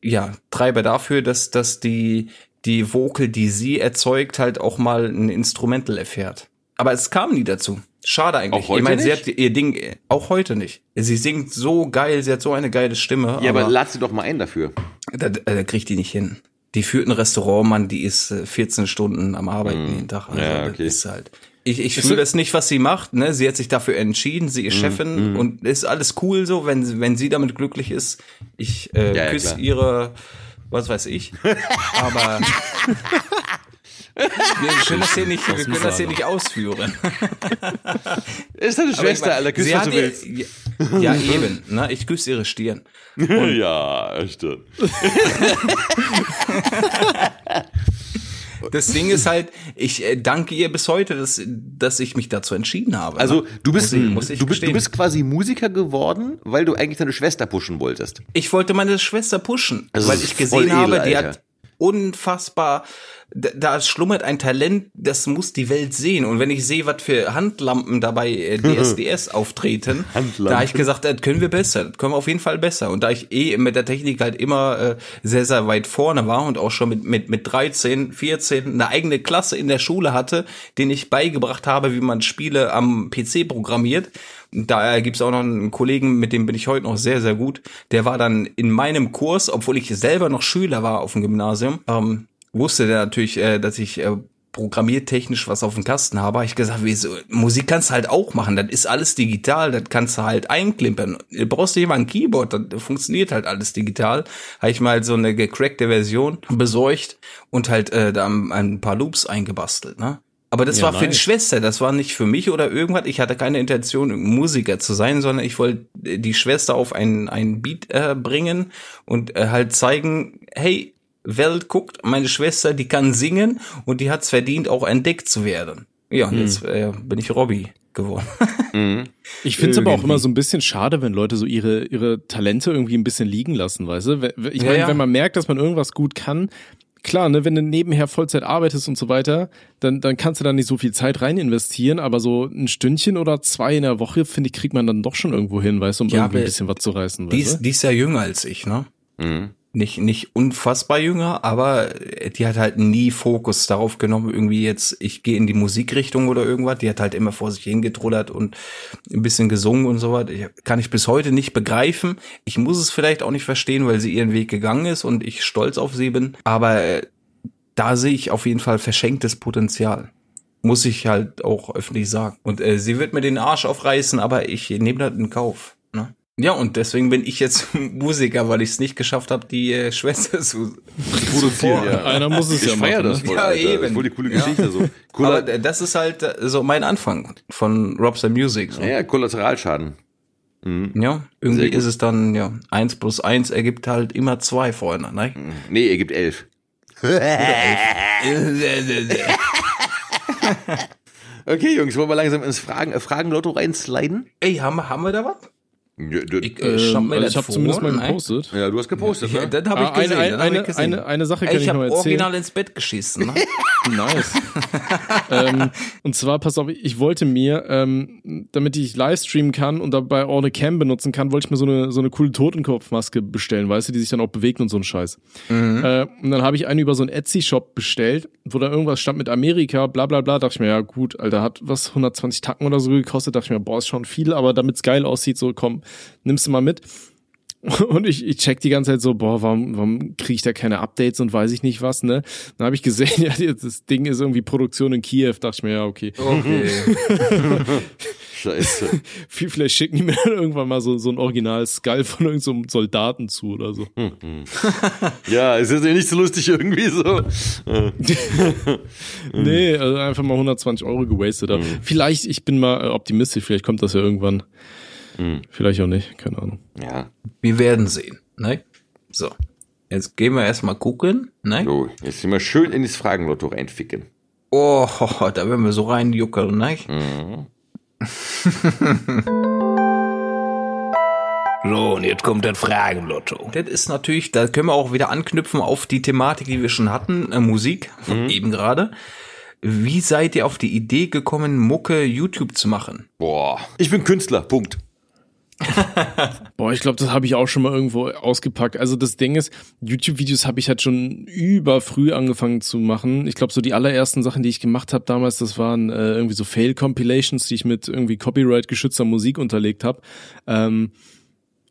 ja, Treiber dafür, dass, dass die, die Vocal, die sie erzeugt, halt auch mal ein Instrumental erfährt. Aber es kam nie dazu. Schade eigentlich. Auch heute ich meine, sie hat ihr Ding auch heute nicht. Sie singt so geil, sie hat so eine geile Stimme. Ja, aber, aber lad sie doch mal ein dafür. Da, da kriegt die nicht hin. Die führt ein Restaurant, Mann, die ist vierzehn Stunden am Arbeiten mm. jeden Tag. Also ja, okay. Das ist halt. Ich, ich fühle das nicht, was sie macht. Ne, sie hat sich dafür entschieden. Sie ist mm, Chefin mm. und ist alles cool so, wenn wenn sie damit glücklich ist. Ich äh, ja, ja, küsse ihre, was weiß ich. aber schön, dass wir nicht, wir können das hier nicht ausführen. Ist deine Schwester, meine, Alter, küsst, was du willst. Ihr, ja, eben. Ne? Ich küsse ihre Stirn. Und ja, echt. Das Ding ist halt, ich danke ihr bis heute, dass, dass ich mich dazu entschieden habe. Also du bist, muss ich, muss ich du, bist du bist quasi Musiker geworden, weil du eigentlich deine Schwester pushen wolltest. Ich wollte meine Schwester pushen, das weil ich gesehen edel, habe, die Alter. hat unfassbar, da schlummert ein Talent, das muss die Welt sehen. Und wenn ich sehe, was für Handlampen dabei D S D S auftreten, da habe ich gesagt, das können wir besser, das können wir auf jeden Fall besser. Und da ich eh mit der Technik halt immer äh, sehr, sehr weit vorne war und auch schon mit mit mit dreizehn, vierzehn eine eigene Klasse in der Schule hatte, denen ich beigebracht habe, wie man Spiele am P C programmiert. Da gibt's auch noch einen Kollegen, mit dem bin ich heute noch sehr, sehr gut. Der war dann in meinem Kurs, obwohl ich selber noch Schüler war auf dem Gymnasium, ähm, wusste der natürlich, äh, dass ich äh, programmiertechnisch was auf dem Kasten habe, habe ich gesagt, wieso, Musik kannst du halt auch machen, das ist alles digital, das kannst du halt einklimpern. Du brauchst nicht mal ein Keyboard, das funktioniert halt alles digital. Habe ich mal so eine gecrackte Version besorgt und halt äh, da ein paar Loops eingebastelt, ne? Aber das ja, war nice. Für die Schwester, das war nicht für mich oder irgendwas. Ich hatte keine Intention, Musiker zu sein, sondern ich wollte die Schwester auf einen, einen Beat äh, bringen und äh, halt zeigen, hey, Welt guckt, meine Schwester, die kann singen und die hat's verdient, auch entdeckt zu werden. Ja, und mhm. jetzt äh, bin ich Robby geworden. Mhm. Ich finde es aber auch immer so ein bisschen schade, wenn Leute so ihre ihre Talente irgendwie ein bisschen liegen lassen, weißt du? Ich meine, ja, ja. wenn man merkt, dass man irgendwas gut kann, klar, ne, wenn du nebenher Vollzeit arbeitest und so weiter, dann dann kannst du da nicht so viel Zeit rein investieren, aber so ein Stündchen oder zwei in der Woche, finde ich, kriegt man dann doch schon irgendwo hin, weißt du, um ja, irgendwie ein bisschen was zu reißen. Die, weißt du? Die ist ja jünger als ich, ne? Mhm. Nicht, nicht unfassbar jünger, aber die hat halt nie Fokus darauf genommen, irgendwie jetzt, ich gehe in die Musikrichtung oder irgendwas. Die hat halt immer vor sich hingetrullert und ein bisschen gesungen und so was. Kann ich bis heute nicht begreifen. Ich muss es vielleicht auch nicht verstehen, weil sie ihren Weg gegangen ist und ich stolz auf sie bin. Aber da sehe ich auf jeden Fall verschenktes Potenzial. Muss ich halt auch öffentlich sagen. Und äh, sie wird mir den Arsch aufreißen, aber ich nehme das in Kauf. Ne? Ja, und deswegen bin ich jetzt Musiker, weil ich es nicht geschafft habe, die äh, Schwester zu produzieren. Ja. Einer muss es ich ja feier machen. Das voll, ja, Alter. Eben. Das ist voll die coole Geschichte. Ja. So. Cool. Aber das ist halt so mein Anfang von Robster Music. So. Ja, ja, Kollateralschaden. Mhm. Ja, irgendwie ist es dann, ja, eins plus eins ergibt halt immer zwei, Freunde, ne? Nee, ergibt elf. Okay, Jungs, wollen wir langsam ins Fragen, Fragen-Lotto reinsliden? Ey, haben, haben wir da was? Ich, äh, ich habe hab zumindest mal gepostet. Ja, du hast gepostet, ja, ne? Das habe ich, ah, gesehen, eine, eine, hab ich gesehen. Eine, eine Sache kann Ey, ich, ich noch erzählen. Ich habe original ins Bett geschissen. Ne? Nice. ähm, und zwar, pass auf, ich wollte mir, ähm, damit ich livestreamen kann und dabei auch eine Cam benutzen kann, wollte ich mir so eine, so eine coole Totenkopfmaske bestellen, weißt du, die sich dann auch bewegt und so ein Scheiß. Mhm. Äh, und dann habe ich eine über so einen Etsy-Shop bestellt, wo da irgendwas stand mit Amerika, bla bla bla. Dachte ich mir, ja gut, Alter, hat was hundertzwanzig Tacken oder so gekostet. Dachte ich mir, boah, ist schon viel, aber damit es geil aussieht, so komm, nimmst du mal mit. Und ich, ich check die ganze Zeit so, boah, warum, warum kriege ich da keine Updates und weiß ich nicht was, ne? Dann habe ich gesehen, ja, das Ding ist irgendwie Produktion in Kiew. Dachte ich mir, ja, okay. Okay. Scheiße. Vielleicht schicken die mir irgendwann mal so, so ein Original-Skull von irgendeinem Soldaten zu oder so. Ja, ist jetzt nicht so lustig irgendwie so. Nee, also einfach mal hundertzwanzig Euro gewastet. Mhm. Vielleicht, ich bin mal optimistisch, vielleicht kommt das ja irgendwann. Hm. Vielleicht auch nicht, keine Ahnung. Ja. Wir werden sehen, ne? So, jetzt gehen wir erstmal gucken, ne? So, jetzt sind wir schön in das Fragenlotto reinficken. Oh, da werden wir so reinjuckeln, ne? Mhm. So, und jetzt kommt das Fragenlotto. Das ist natürlich, da können wir auch wieder anknüpfen auf die Thematik, die wir schon hatten, äh, Musik von mhm. eben gerade. Wie seid ihr auf die Idee gekommen, Mucke YouTube zu machen? Boah, ich bin Künstler, Punkt. Boah, ich glaube, das habe ich auch schon mal irgendwo ausgepackt. Also das Ding ist, YouTube-Videos habe ich halt schon über früh angefangen zu machen. Ich glaube, so die allerersten Sachen, die ich gemacht habe damals, das waren äh, irgendwie so Fail-Compilations, die ich mit irgendwie Copyright-geschützter Musik unterlegt habe. Ähm,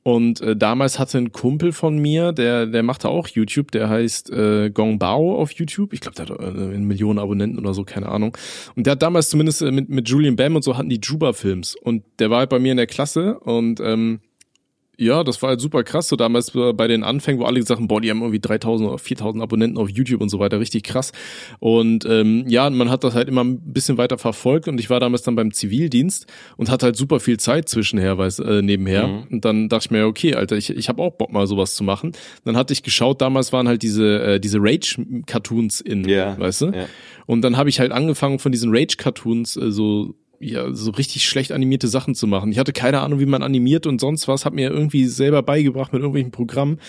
und äh, damals hatte ein Kumpel von mir, der der machte auch YouTube, der heißt äh, Gongbao auf YouTube. Ich glaube, der hat äh, eine Million Abonnenten oder so, keine Ahnung. Und der hat damals zumindest äh, mit mit Julian Bam und so hatten die Juba-Films. Und der war halt bei mir in der Klasse und ähm, ja, das war halt super krass. So damals bei den Anfängen, wo alle gesagt haben, boah, die haben irgendwie dreitausend oder viertausend Abonnenten auf YouTube und so weiter, richtig krass. Und ähm, ja, man hat das halt immer ein bisschen weiter verfolgt und ich war damals dann beim Zivildienst und hatte halt super viel Zeit zwischenher, weiß, äh, nebenher. Mhm. Und dann dachte ich mir, okay, Alter, ich, ich habe auch Bock, mal sowas zu machen. Und dann hatte ich geschaut, damals waren halt diese äh, diese Rage-Cartoons in, yeah. weißt du? Yeah. Und dann habe ich halt angefangen, von diesen Rage-Cartoons äh, so ja, so richtig schlecht animierte Sachen zu machen. Ich hatte keine Ahnung, wie man animiert und sonst was, hab mir irgendwie selber beigebracht mit irgendwelchen Programmen.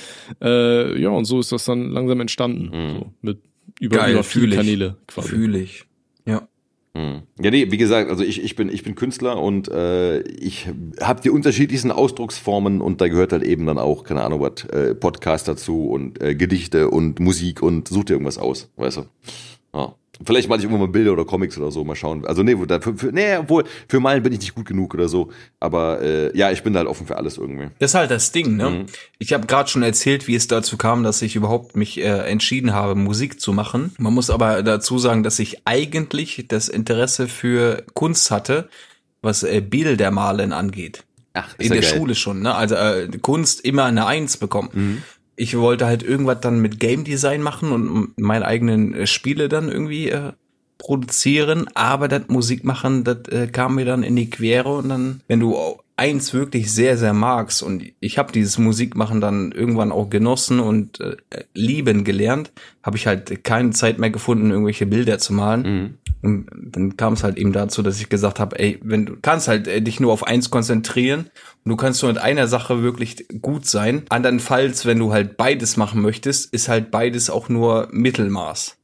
Äh, ja, und so ist das dann langsam entstanden. Mhm. So, mit über, Geil, über viele Kanäle quasi. Fühl ich. Ja. Mhm. Ja, nee, wie gesagt, also ich, ich bin, ich bin Künstler und äh, ich habe die unterschiedlichsten Ausdrucksformen und da gehört halt eben dann auch, keine Ahnung was, äh, Podcast dazu und äh, Gedichte und Musik und such dir irgendwas aus, weißt du. Ja. Vielleicht mal ich irgendwann mal Bilder oder Comics oder so, mal schauen. Also nee, für, für, nee obwohl, für Malen bin ich nicht gut genug oder so. Aber äh, ja, ich bin halt offen für alles irgendwie. Das ist halt das Ding, ne? Mhm. Ich habe gerade schon erzählt, wie es dazu kam, dass ich überhaupt mich äh, entschieden habe, Musik zu machen. Man muss aber dazu sagen, dass ich eigentlich das Interesse für Kunst hatte, was äh, Bildermalen angeht. Ach, ist in ja der geil. Schule schon, ne? Also äh, Kunst immer eine Eins bekommen. Mhm. Ich wollte halt irgendwas dann mit Game Design machen und meine eigenen äh, Spiele dann irgendwie äh, produzieren, aber das Musik machen, das äh, kam mir dann in die Quere und dann, wenn du eins wirklich sehr, sehr magst und ich habe dieses Musikmachen dann irgendwann auch genossen und äh, lieben gelernt, habe ich halt keine Zeit mehr gefunden, irgendwelche Bilder zu malen. Mhm. Und dann kam es halt eben dazu, dass ich gesagt habe, ey, wenn du kannst halt äh, dich nur auf eins konzentrieren und du kannst nur mit einer Sache wirklich gut sein. Andernfalls, wenn du halt beides machen möchtest, ist halt beides auch nur Mittelmaß.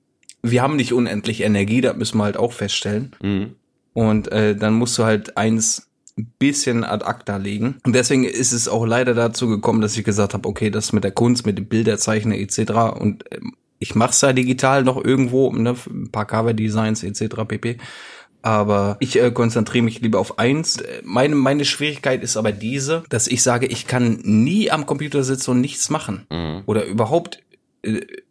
Wir haben nicht unendlich Energie, das müssen wir halt auch feststellen. Mhm. Und äh, dann musst du halt eins ein bisschen ad acta legen. Und deswegen ist es auch leider dazu gekommen, dass ich gesagt habe, okay, das mit der Kunst, mit dem Bilderzeichner et cetera. Und äh, ich mach's da digital noch irgendwo, ne, ein paar Coverdesigns et cetera pp. Aber ich äh, konzentriere mich lieber auf eins. Meine, meine Schwierigkeit ist aber diese, dass ich sage, ich kann nie am Computer sitzen und nichts machen. Mhm. Oder überhaupt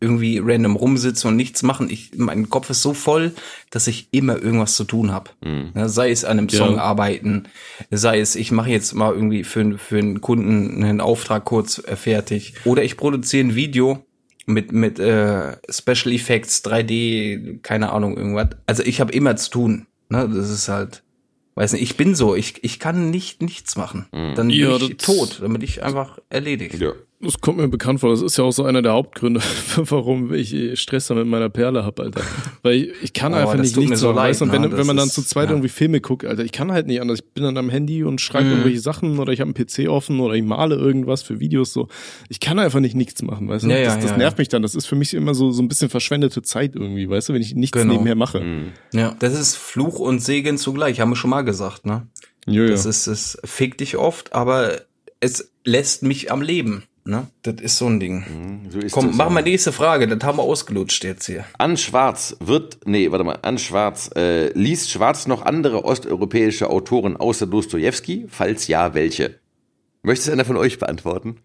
irgendwie random rumsitzen und nichts machen. Ich, mein Kopf ist so voll, dass ich immer irgendwas zu tun habe. Mhm. Sei es an einem Song ja. arbeiten, sei es, ich mache jetzt mal irgendwie für, für einen Kunden einen Auftrag kurz fertig. Oder ich produziere ein Video mit, mit äh, Special Effects, drei D, keine Ahnung, irgendwas. Also ich habe immer zu tun. Ne? Das ist halt, weiß nicht, ich bin so, ich, ich kann nicht nichts machen. Mhm. Dann bin ja, ich tot, dann bin ich einfach erledigt. Ja. Das kommt mir bekannt vor. Das ist ja auch so einer der Hauptgründe, warum ich Stress mit meiner Perle hab, Alter. Weil ich, ich kann oh, einfach nicht nichts so machen. Leid, und wenn, na, wenn man dann zu zweit ja. irgendwie Filme guckt, Alter, ich kann halt nicht anders. Ich bin dann am Handy und schreibe mhm. irgendwelche Sachen oder ich habe einen P C offen oder ich male irgendwas für Videos. So, ich kann einfach nicht nichts machen, weißt du? Ja, ja, das das ja, nervt ja. mich dann. Das ist für mich immer so so ein bisschen verschwendete Zeit irgendwie, weißt du, wenn ich nichts genau. nebenher mache. Mhm. Ja, das ist Fluch und Segen zugleich, haben wir schon mal gesagt, ne? Jö, das ja. ist, es fickt dich oft, aber es lässt mich am Leben. Ne? Das ist so ein Ding. So ist Komm, mach mal nächste Frage, das haben wir ausgelutscht jetzt hier. Ann Schwarz wird, nee, warte mal, Ann Schwarz, äh, liest Schwarz noch andere osteuropäische Autoren außer Dostojewski? Falls ja, welche? Möchtest einer von euch beantworten?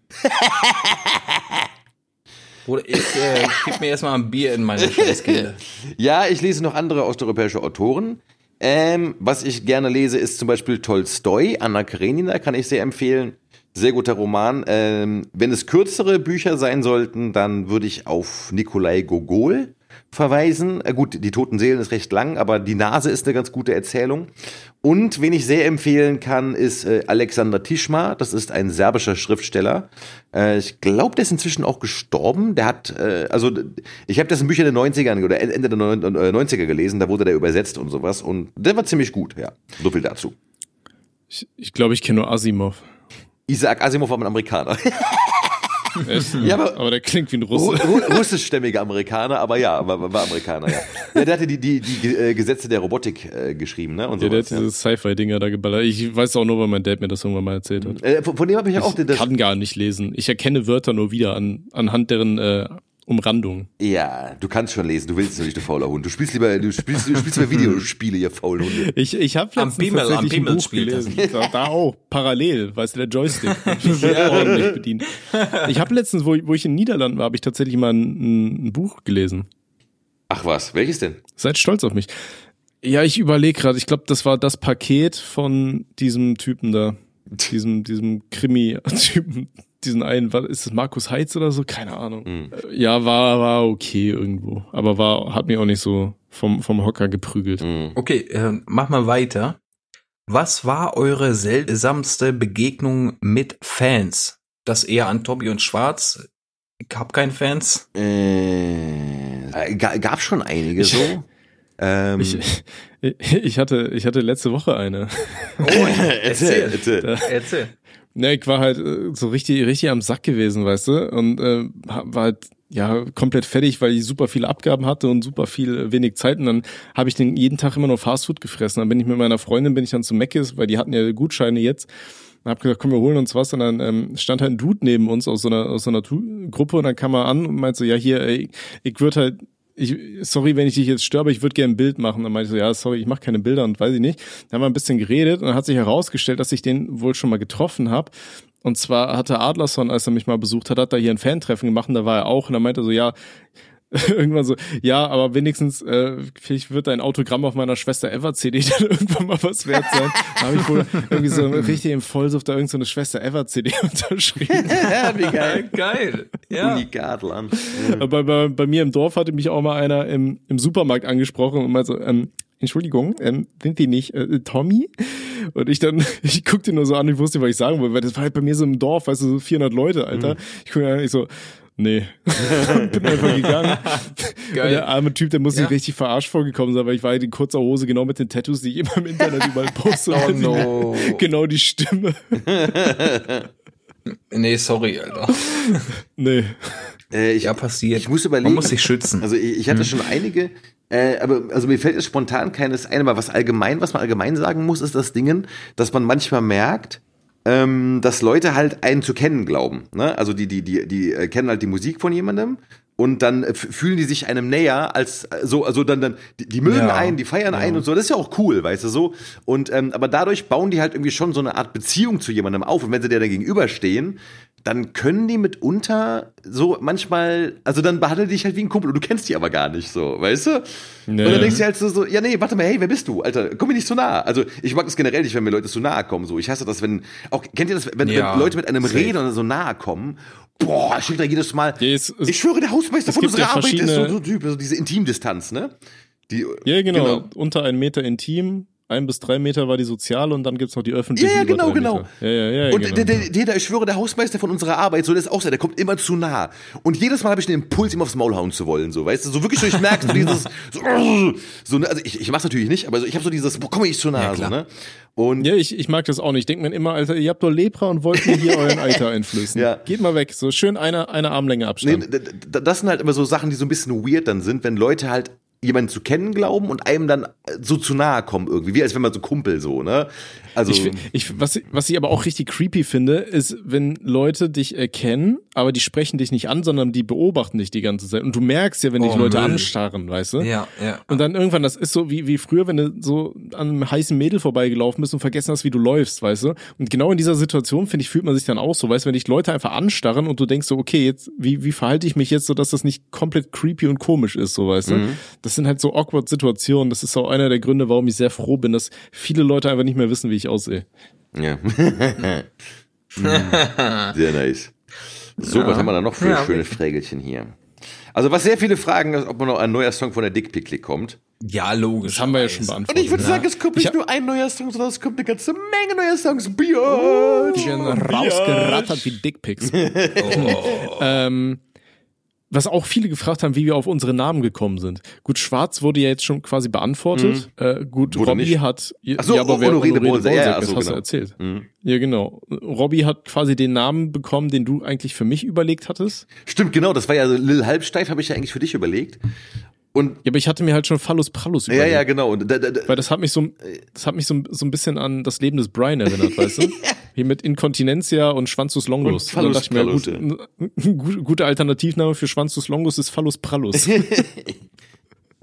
Oder ich äh, gib mir erstmal ein Bier in meine Scheißkehle. Ja, ich lese noch andere osteuropäische Autoren. Ähm, was ich gerne lese, ist zum Beispiel Tolstoi, Anna Karenina, kann ich sehr empfehlen. Sehr guter Roman. Ähm, wenn es kürzere Bücher sein sollten, dann würde ich auf Nikolai Gogol verweisen. Äh, gut, Die toten Seelen ist recht lang, aber Die Nase ist eine ganz gute Erzählung. Und wen ich sehr empfehlen kann, ist äh, Alexander Tishma. Das ist ein serbischer Schriftsteller. Äh, ich glaube, der ist inzwischen auch gestorben. Der hat, äh, also ich habe dessen Bücher in den neunzigern oder Ende der neunziger gelesen. Da wurde der übersetzt und sowas. Und der war ziemlich gut, ja. So viel dazu. Ich, ich glaube, ich kenne nur Asimov. Isaac Asimov war ein Amerikaner. ja, aber, aber der klingt wie ein Russe. Russischstämmiger Amerikaner, aber ja, war, war Amerikaner, ja. ja. Der hatte die, die, die Gesetze der Robotik äh, geschrieben, ne? Und ja, sowas, der hat diese ja. Sci-Fi-Dinger da geballert. Ich weiß auch nur, weil mein Dad mir das irgendwann mal erzählt hat. Äh, von dem habe ich ja auch... Ich das kann gar nicht lesen. Ich erkenne Wörter nur wieder an, anhand deren... Äh, Umrandung. Ja, du kannst schon lesen, du willst es nicht, du fauler Hund. Du spielst lieber, du spielst, du spielst lieber Videospiele, ihr faulen Hunde. Ich, ich hab letztens Bimel, tatsächlich ein Buch gelesen. Da, da auch, parallel, weißt du, der Joystick. ja. Ordentlich bedient. Ich habe letztens, wo ich, wo ich in den Niederlanden war, habe ich tatsächlich mal ein, ein Buch gelesen. Ach was, welches denn? Seid stolz auf mich. Ja, ich überlege gerade, ich glaube, das war das Paket von diesem Typen da. Diesem, diesem Krimi-Typen. Diesen einen, ist das Markus Heitz oder so? Keine Ahnung. Mhm. Ja, war, war okay irgendwo. Aber war, hat mich auch nicht so vom, vom Hocker geprügelt. Mhm. Okay, äh, mach mal weiter. Was war eure seltsamste Begegnung mit Fans? Das eher an Tobi und Schwarz. Ich hab keinen Fans. Äh, gab schon einige so. Ähm. Ich, ich, hatte, ich hatte letzte Woche eine. Oh, erzähl, erzähl. erzähl. Ne, ich war halt so richtig richtig am Sack gewesen, weißt du, und äh, war halt ja komplett fertig, weil ich super viele Abgaben hatte und super viel wenig Zeit, und dann habe ich den jeden Tag immer nur Fastfood gefressen. Dann bin ich mit meiner Freundin, bin ich dann zu Mc's, weil die hatten ja Gutscheine jetzt. Und hab gesagt, komm, wir holen uns was, und dann ähm, stand halt ein Dude neben uns aus so einer aus so einer Gruppe, und dann kam er an und meinte so, ja hier, ey, ich würde halt ich, sorry, wenn ich dich jetzt störe, ich würde gerne ein Bild machen. Dann meinte ich so, ja, sorry, ich mache keine Bilder und weiß ich nicht. Dann haben wir ein bisschen geredet und dann hat sich herausgestellt, dass ich den wohl schon mal getroffen habe. Und zwar hatte Adlerson, als er mich mal besucht hat, hat da hier ein Fantreffen gemacht und da war er auch. Und dann meinte er so, ja, irgendwann so, ja, aber wenigstens äh, vielleicht wird dein Autogramm auf meiner Schwester Ever-C D dann irgendwann mal was wert sein. Da habe ich wohl irgendwie so richtig im Vollsucht da irgend so eine Schwester Ever-C D unterschrieben. Ja, wie geil. Geil. Ja. Unigadlern. Bei, bei, bei mir im Dorf hatte mich auch mal einer im, im Supermarkt angesprochen und mal so, ähm, Entschuldigung, ähm, sind die nicht äh, Tommy? Und ich dann, ich guckte ihn nur so an, ich wusste nicht, was ich sagen wollte, weil das war halt bei mir so im Dorf, weißt du, so vierhundert Leute, Alter. Mhm. Ich gucke dann, ich so, nee, bin einfach gegangen. Geil. Und der arme Typ, der muss ja. sich richtig verarscht vorgekommen sein, weil ich war halt in kurzer Hose, genau mit den Tattoos, die ich immer im Internet überall poste. Oh no. Genau die Stimme. Nee, sorry, Alter. Nee. Äh, ich, ja, passiert. Ich muss überlegen. Man muss sich schützen. Also ich, ich hatte hm. schon einige... Äh, aber also mir fällt jetzt spontan keines ein, aber was allgemein, was man allgemein sagen muss, ist das Ding, dass man manchmal merkt, ähm, dass Leute halt einen zu kennen glauben. Ne? Also die, die, die, die äh, kennen halt die Musik von jemandem und dann äh, fühlen die sich einem näher als äh, so, also dann, dann die, die mögen ja. einen, die feiern ja. einen und so, das ist ja auch cool, weißt du so. Und ähm, aber dadurch bauen die halt irgendwie schon so eine Art Beziehung zu jemandem auf. Und wenn sie der dagegenüberstehen, dann können die mitunter so manchmal, also dann behandelt die dich halt wie ein Kumpel und du kennst die aber gar nicht so, weißt du? Nee. Und dann denkst du halt so, so, ja nee, warte mal, hey, wer bist du? Alter, komm mir nicht so nah. Also ich mag das generell nicht, wenn mir Leute so nahe kommen. So. Ich hasse das, wenn, auch kennt ihr das, wenn, ja, wenn Leute mit einem reden und so nahe kommen? Boah, ich schicke da jedes Mal, ja, es, es, ich schwöre, der Hausmeister von unserer ja Arbeit ist so, so ein Typ, also diese Intimdistanz, ne? Die, ja, genau, genau, unter einem Meter intim. Ein bis drei Meter war die soziale und dann gibt's noch die öffentliche. Ja, ja, genau, genau. Ja, ja, ja, und genau. Der, der, der, der, ich schwöre, der Hausmeister von unserer Arbeit, so der ist auch so, der kommt immer zu nah. Und jedes Mal habe ich den Impuls, ihm aufs Maul hauen zu wollen, so, weißt du, so wirklich so, ich merke so dieses, so, so, also ich, ich mach's natürlich nicht, aber so, ich habe so dieses, boah, komm ich zu nah, ja, so, ne? Und ja, ich, ich mag das auch nicht. Ich denke mir immer, Alter, ihr habt doch Lepra und wollt mir hier euren Alter einflößen. Ja. Geht mal weg. So schön eine, eine Armlänge Abstand. Nee, das sind halt immer so Sachen, die so ein bisschen weird dann sind, wenn Leute halt jemanden zu kennen glauben und einem dann so zu nahe kommen irgendwie, wie als wenn man so Kumpel so, ne? Also ich, ich, was, was ich aber auch richtig creepy finde, ist, wenn Leute dich erkennen, aber die sprechen dich nicht an, sondern die beobachten dich die ganze Zeit. Und du merkst ja, wenn dich oh, Leute Müll. anstarren, weißt du? Ja, ja. Und dann irgendwann, das ist so wie, wie früher, wenn du so an einem heißen Mädel vorbeigelaufen bist und vergessen hast, wie du läufst, weißt du? Und genau in dieser Situation, finde ich, fühlt man sich dann auch so, weißt du, wenn dich Leute einfach anstarren und du denkst so, okay, jetzt, wie, wie verhalte ich mich jetzt, sodass das nicht komplett creepy und komisch ist, so, weißt du? Mhm. Das sind halt so awkward Situationen. Das ist auch einer der Gründe, warum ich sehr froh bin, dass viele Leute einfach nicht mehr wissen, wie ich aussehe. Ja. Sehr nice. So, ja. Was haben wir da noch für ja. schöne Frägelchen hier? Also, was sehr viele fragen, ist, ob man noch ein neuer Song von der Dickpickclick kommt. Ja, logisch. Das haben wir ja schon beantwortet. Und ich würde ja. sagen, es kommt nicht nur ein neuer Song, sondern es kommt eine ganze Menge neuer Songs. Biatch! Schön rausgerattert wie Dickpicks. Oh. ähm... Was auch viele gefragt haben, wie wir auf unsere Namen gekommen sind. Gut, Schwarz wurde ja jetzt schon quasi beantwortet. Mhm. Äh, gut, wurde Robby nicht. hat... Ach so, ja, aber Honoré de Balzac, ja, das so, hast genau. du erzählt. Mhm. Ja, genau. Robby hat quasi den Namen bekommen, den du eigentlich für mich überlegt hattest. Stimmt, genau. Das war ja so, Lil Halbsteif habe ich ja eigentlich für dich überlegt. Und ja, aber ich hatte mir halt schon Phallus Prallus überlegt. Ja, ja, genau. Da, da, da, weil das hat mich so, das hat mich so, so ein bisschen an das Leben des Brian erinnert, weißt du? Hier mit Inkontinentia und Schwanzus Longus. Und Phallus und Prallus, mir, gut, ja. ein, ein guter Alternativname für Schwanzus Longus ist Phallus Prallus.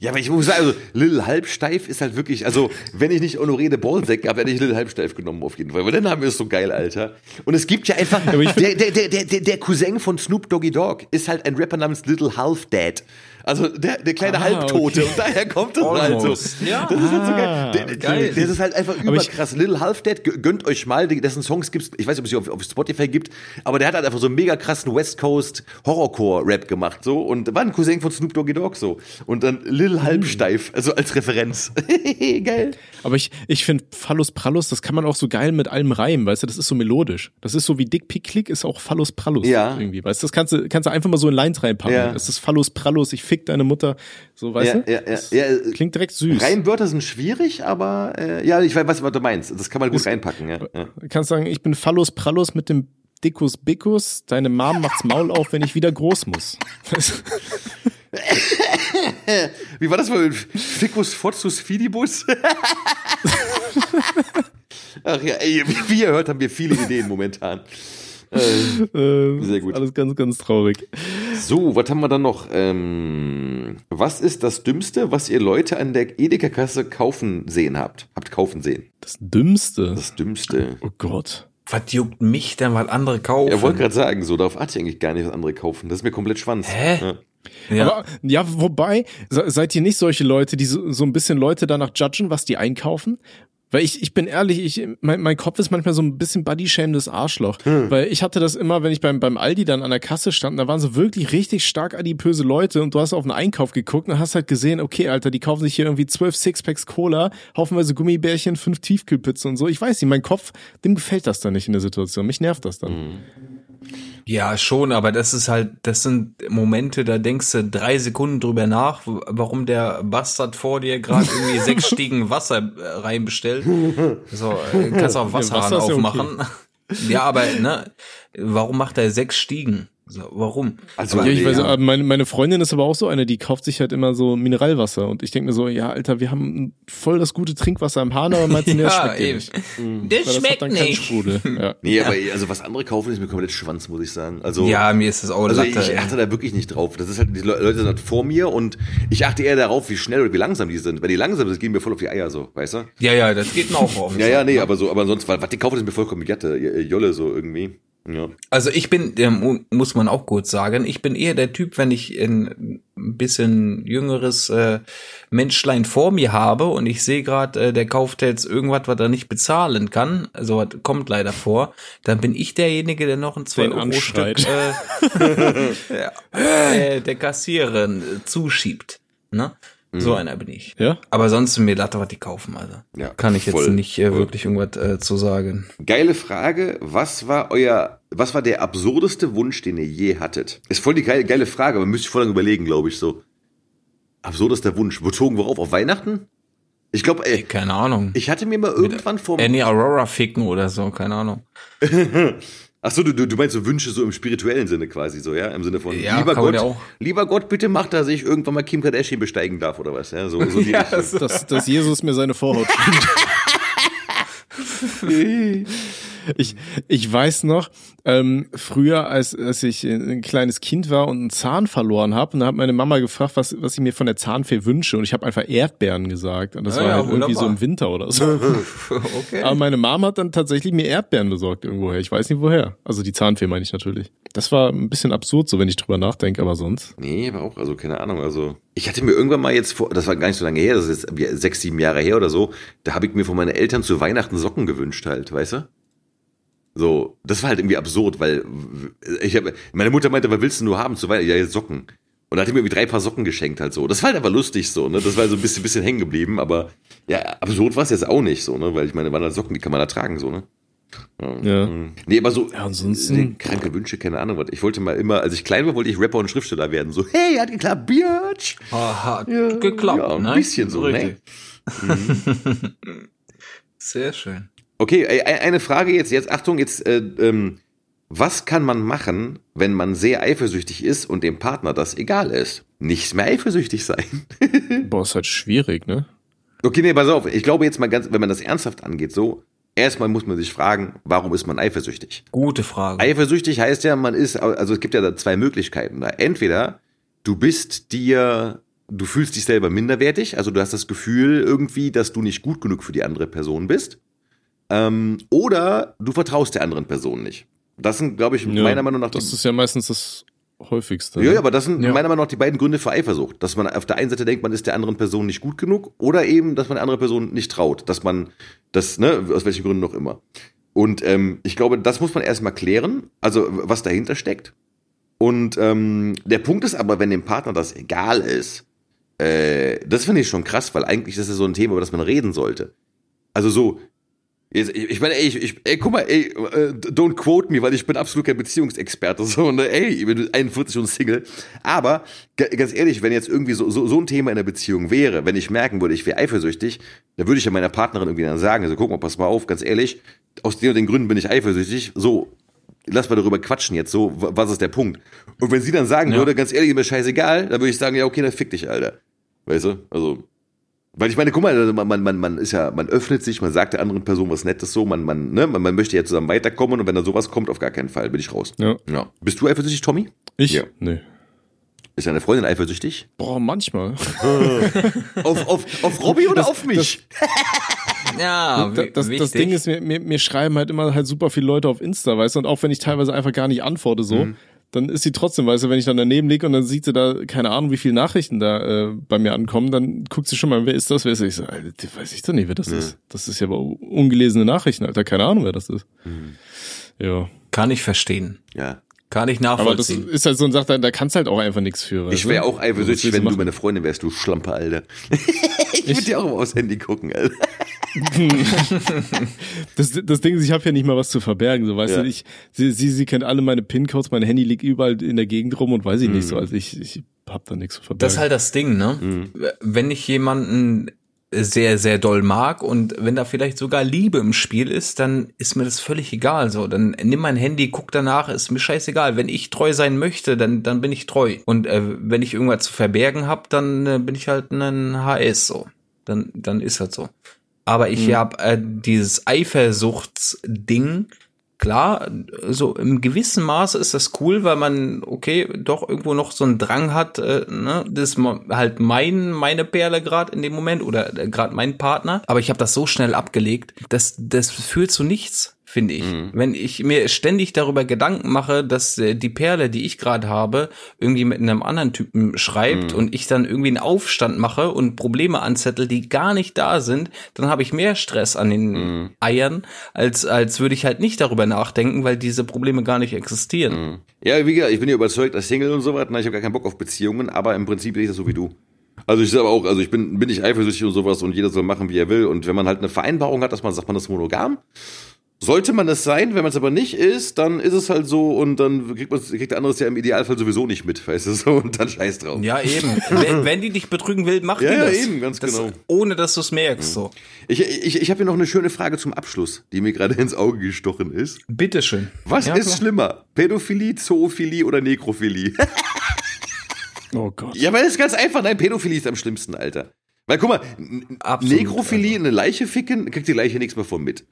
Ja, aber ich muss sagen, also Lil Halbsteif ist halt wirklich, also wenn ich nicht Honoré de Balzac gehabt, hätte ich Lil Halbsteif genommen auf jeden Fall, weil der Name ist so geil, Alter. Und es gibt ja einfach, der, der, der, der, der Cousin von Snoop Doggy Dogg ist halt ein Rapper namens Little Half Dead. Also der, der kleine ah, Halbtote, okay. Und daher kommt das Almost. halt so. Ja. Das ist halt so geil. Der, der, geil. Das ist halt einfach überkrass. Little Half Dead, gönnt euch mal, dessen Songs gibt's, ich weiß nicht, ob es sie auf, auf Spotify gibt, aber der hat halt einfach so einen mega krassen West Coast Horrorcore-Rap gemacht, so, und war ein Cousin von Snoop Doggy Dogg, so. Und dann Lil mhm. Halbsteif, also als Referenz. Geil. Aber ich, ich finde Phallus Prallus, das kann man auch so geil mit allem reimen, weißt du, das ist so melodisch. Das ist so wie Dickpickclick ist auch Phallus Prallus ja. irgendwie, weißt du, das kannst du, kannst du einfach mal so in Lines reinpacken. Ja. Das ist Phallus Prallus, ich fick deine Mutter, so, weißt ja, du? Ja, ja, ja. Klingt direkt süß. Reimwörter sind schwierig, aber äh, ja, ich weiß, was du meinst. Das kann man gut das, reinpacken. Ja. Ja. Kannst sagen, ich bin Phallus Prallus mit dem Dickus Bickus, deine Mom macht's Maul auf, wenn ich wieder groß muss. Wie war das mit Fickus Fotzus Fidibus? Ach ja, ey, wie ihr hört, haben wir viele Ideen momentan. Ähm, sehr gut. Alles ganz, ganz traurig. So, was haben wir dann noch? Ähm, was ist das Dümmste, was ihr Leute an der Edeka-Kasse kaufen sehen habt? Habt kaufen sehen. Das Dümmste? Das Dümmste. Oh Gott. Was juckt mich denn, was andere kaufen? Er wollte gerade sagen, so darauf achte ich eigentlich gar nicht, was andere kaufen. Das ist mir komplett Schwanz. Hä? Ja. Ja. Aber, ja, wobei, seid ihr nicht solche Leute, die so, so ein bisschen Leute danach judgen, was die einkaufen? Weil ich, ich bin ehrlich, ich, mein, mein Kopf ist manchmal so ein bisschen buddy-schämendes Arschloch. Hm. Weil ich hatte das immer, wenn ich beim, beim Aldi dann an der Kasse stand, da waren so wirklich richtig stark adipöse Leute und du hast auf den Einkauf geguckt und hast halt gesehen, okay, Alter, die kaufen sich hier irgendwie zwölf Sixpacks Cola, haufenweise Gummibärchen, fünf Tiefkühlpizzen und so. Ich weiß nicht, mein Kopf, dem gefällt das dann nicht in der Situation. Mich nervt das dann. Hm. Ja, schon, aber das ist halt, das sind Momente, da denkst du drei Sekunden drüber nach, warum der Bastard vor dir gerade irgendwie sechs Stiegen Wasser reinbestellt. So, kannst auch Wasserhahn Wasser aufmachen. Ja, okay. Ja, aber, ne, warum macht er sechs Stiegen? So, warum? Also, aber, ja, ich weiß, ja. meine, meine Freundin ist aber auch so eine, die kauft sich halt immer so Mineralwasser und ich denke mir so, ja, Alter, wir haben voll das gute Trinkwasser im Hahn, aber meinst du, das schmeckt ja nicht. Das, das schmeckt dann nicht. Sprudel. Ja. Nee, ja. Aber also was andere kaufen, ist mir komplett Schwanz, muss ich sagen. Also, ja, mir ist das auch also Latte, ich achte ja. da wirklich nicht drauf. Das ist halt, die Leute sind halt vor mir und ich achte eher darauf, wie schnell oder wie langsam die sind. Wenn die langsam sind, gehen mir voll auf die Eier so, weißt du? Ja, ja, das geht mir auch auf. Ja, ja, nee, aber so, aber sonst, was die kaufen, ist mir vollkommen Jatte, Jolle so irgendwie. Ja. Also ich bin, muss man auch kurz sagen, ich bin eher der Typ, wenn ich ein bisschen jüngeres äh, Menschlein vor mir habe und ich sehe gerade, äh, der kauft jetzt irgendwas, was er nicht bezahlen kann, so was kommt leider vor, dann bin ich derjenige, der noch ein zwei-Euro-Stück äh, äh, der Kassiererin zuschiebt, ne? So einer bin ich. Ja? Aber sonst mir Latte, was die kaufen, also. Ja, kann ich voll, jetzt nicht äh, wirklich irgendwas äh, zu sagen. Geile Frage. Was war euer, was war der absurdeste Wunsch, den ihr je hattet? Ist voll die geile, geile Frage, aber müsste ich voll lange überlegen, glaube ich, so. Absurdester Wunsch. Bezogen worauf? Auf Weihnachten? Ich glaube, ey. Keine Ahnung. Ich hatte mir mal irgendwann Mit vor... Annie Aurora ficken oder so, keine Ahnung. Ach so, du, du meinst so Wünsche so im spirituellen Sinne quasi so, ja? Im Sinne von, ja, lieber Gott, auch. lieber Gott, bitte mach, dass ich irgendwann mal Kim Kardashian besteigen darf oder was, ja? So, so ja, so. Dass, dass Jesus mir seine Vorhaut schiebt. Ich, ich weiß noch, ähm, früher, als, als ich ein kleines Kind war und einen Zahn verloren habe, und da hat meine Mama gefragt, was, was ich mir von der Zahnfee wünsche. Und ich habe einfach Erdbeeren gesagt. Und das ja, war ja, halt wunderbar. Irgendwie so im Winter oder so. Okay. Aber meine Mama hat dann tatsächlich mir Erdbeeren besorgt irgendwoher. Ich weiß nicht woher. Also die Zahnfee meine ich natürlich. Das war ein bisschen absurd, so wenn ich drüber nachdenke, aber sonst. Nee, aber auch, also keine Ahnung, also... Ich hatte mir irgendwann mal jetzt vor, das war gar nicht so lange her, das ist jetzt sechs, sieben Jahre her oder so, da habe ich mir von meinen Eltern zu Weihnachten Socken gewünscht halt, weißt du? So, das war halt irgendwie absurd, weil ich habe, meine Mutter meinte, was willst du nur haben zu Weihnachten? Ja, jetzt Socken. Und da hat er mir irgendwie drei Paar Socken geschenkt halt so. Das war halt aber lustig so, ne? Das war so ein bisschen, bisschen hängen geblieben, aber ja, absurd war es jetzt auch nicht so, ne? Weil ich meine, waren halt Socken, die kann man da tragen so, ne? Ja. Nee, aber so ja, ansonsten nee, kranke Wünsche, keine Ahnung was. Ich wollte mal immer, als ich klein war, wollte ich Rapper und Schriftsteller werden. So, hey, hat geklappt, Biatch! Hat ja, geklappt, ja, ein ne? bisschen so, ne? Mhm. Sehr schön. Okay, eine Frage jetzt, jetzt Achtung, jetzt, äh, ähm, was kann man machen, wenn man sehr eifersüchtig ist und dem Partner das egal ist? Nicht mehr eifersüchtig sein. Boah, ist halt schwierig, ne? Okay, nee, pass auf, ich glaube jetzt mal ganz, wenn man das ernsthaft angeht, so, erstmal muss man sich fragen, warum ist man eifersüchtig? Gute Frage. Eifersüchtig heißt ja, man ist, also es gibt ja da zwei Möglichkeiten. Entweder du bist dir, du fühlst dich selber minderwertig, also du hast das Gefühl irgendwie, dass du nicht gut genug für die andere Person bist. Ähm, oder du vertraust der anderen Person nicht. Das sind, glaube ich, ja, meiner Meinung nach... Das die, ist ja meistens das Häufigste. Ja, ja, aber das sind ja. meiner Meinung nach die beiden Gründe für Eifersucht. Dass man auf der einen Seite denkt, man ist der anderen Person nicht gut genug oder eben, dass man der anderen Person nicht traut. Dass man das, ne, aus welchen Gründen noch immer. Und ähm, ich glaube, das muss man erstmal klären, also was dahinter steckt. Und ähm, der Punkt ist aber, wenn dem Partner das egal ist, äh, das finde ich schon krass, weil eigentlich ist das so ein Thema, über das man reden sollte. Also so... Jetzt, ich meine, ey, ich, ich, ey, guck mal, ey, don't quote me, weil ich bin absolut kein Beziehungsexperte, so, ne, ey, ich bin einundvierzig und Single, aber g- ganz ehrlich, wenn jetzt irgendwie so, so, so ein Thema in der Beziehung wäre, wenn ich merken würde, ich wäre eifersüchtig, dann würde ich ja meiner Partnerin irgendwie dann sagen, also guck mal, pass mal auf, ganz ehrlich, aus den und den Gründen bin ich eifersüchtig, so, lass mal darüber quatschen jetzt, so, was ist der Punkt? Und wenn sie dann sagen ja. würde, ganz ehrlich, mir scheißegal, dann würde ich sagen, ja, okay, dann fick dich, Alter, weißt du, also... Weil ich meine, guck mal, man, man, man ist ja, man öffnet sich, man sagt der anderen Person was Nettes so, man, man, ne, man, man möchte ja zusammen weiterkommen und wenn da sowas kommt, auf gar keinen Fall, bin ich raus. Ja. Ja. Bist du eifersüchtig, Tommy? Ich? Ja. Nee. Ist deine Freundin eifersüchtig? Boah, manchmal. auf, auf, auf Robby oder das, auf mich? Das, ja, das, das, das Ding ist, mir, mir, mir schreiben halt immer halt super viele Leute auf Insta, weißt du, und auch wenn ich teilweise einfach gar nicht antworte so, mhm. dann ist sie trotzdem, weißt du, wenn ich dann daneben liege und dann sieht sie da, keine Ahnung, wie viele Nachrichten da äh, bei mir ankommen, dann guckt sie schon mal, wer ist das, wer ist das? Ich so, Alter, weiß ich doch nicht, wer das mhm. ist. Das ist ja aber ungelesene Nachrichten, Alter, keine Ahnung, wer das ist. Mhm. Ja. Kann ich verstehen. Ja. Kann ich nachvollziehen. Aber das ist halt so eine Sache, da, da kannst du halt auch einfach nichts für. Ich wäre auch eifersüchtig, wenn du meine Freundin wärst, du Schlampe, Alter. Ich würde dir auch mal aufs Handy gucken, Alter. das, das Ding ist, ich habe ja nicht mal was zu verbergen, so, weißt ja. du, ich, sie, sie, sie kennt alle meine PIN-Codes, mein Handy liegt überall in der Gegend rum und weiß ich mhm. nicht so, also ich, ich hab da nichts zu verbergen. Das ist halt das Ding, ne? Mhm. Wenn ich jemanden sehr, sehr doll mag und wenn da vielleicht sogar Liebe im Spiel ist, dann ist mir das völlig egal, so, dann nimm mein Handy, guck danach, ist mir scheißegal, wenn ich treu sein möchte, dann dann bin ich treu und äh, wenn ich irgendwas zu verbergen habe, dann äh, bin ich halt ein H S, so, dann dann ist halt so. Aber ich mhm. habe äh, dieses Eifersuchtsding, klar, so im gewissen Maße ist das cool, weil man, okay, doch irgendwo noch so einen Drang hat, äh, ne, das ist halt mein, meine Perle gerade in dem Moment oder gerade mein Partner. Aber ich habe das so schnell abgelegt, dass das führt zu nichts, finde ich. Mhm. Wenn ich mir ständig darüber Gedanken mache, dass äh, die Perle, die ich gerade habe, irgendwie mit einem anderen Typen schreibt mhm. und ich dann irgendwie einen Aufstand mache und Probleme anzettel, die gar nicht da sind, dann habe ich mehr Stress an den mhm. Eiern, als als würde ich halt nicht darüber nachdenken, weil diese Probleme gar nicht existieren. Mhm. Ja, wie gesagt, ich bin ja überzeugt, als Single und so weiter, ich habe gar keinen Bock auf Beziehungen, aber im Prinzip sehe ich das so wie du. Also ich sage aber auch, also ich bin, bin nicht eifersüchtig und sowas und jeder soll machen, wie er will, und wenn man halt eine Vereinbarung hat, dass man sagt, man ist monogam, sollte man es sein, wenn man es aber nicht ist, dann ist es halt so und dann kriegt, man, kriegt der andere es ja im Idealfall sowieso nicht mit, weißt du, so, und dann scheiß drauf. Ja, eben. wenn, wenn die dich betrügen will, mach ja, dir das. Ja, eben, ganz das, genau. Ohne, dass du es merkst, mhm. so. Ich, ich, ich habe hier noch eine schöne Frage zum Abschluss, die mir gerade ins Auge gestochen ist. Bitteschön. Was ja, ist klar. schlimmer? Pädophilie, Zoophilie oder Nekrophilie? Oh Gott. Ja, weil es ist ganz einfach. Nein, Pädophilie ist am schlimmsten, Alter. Weil guck mal, absolut, Nekrophilie, Alter. Eine Leiche ficken, kriegt die Leiche nichts mehr von mit.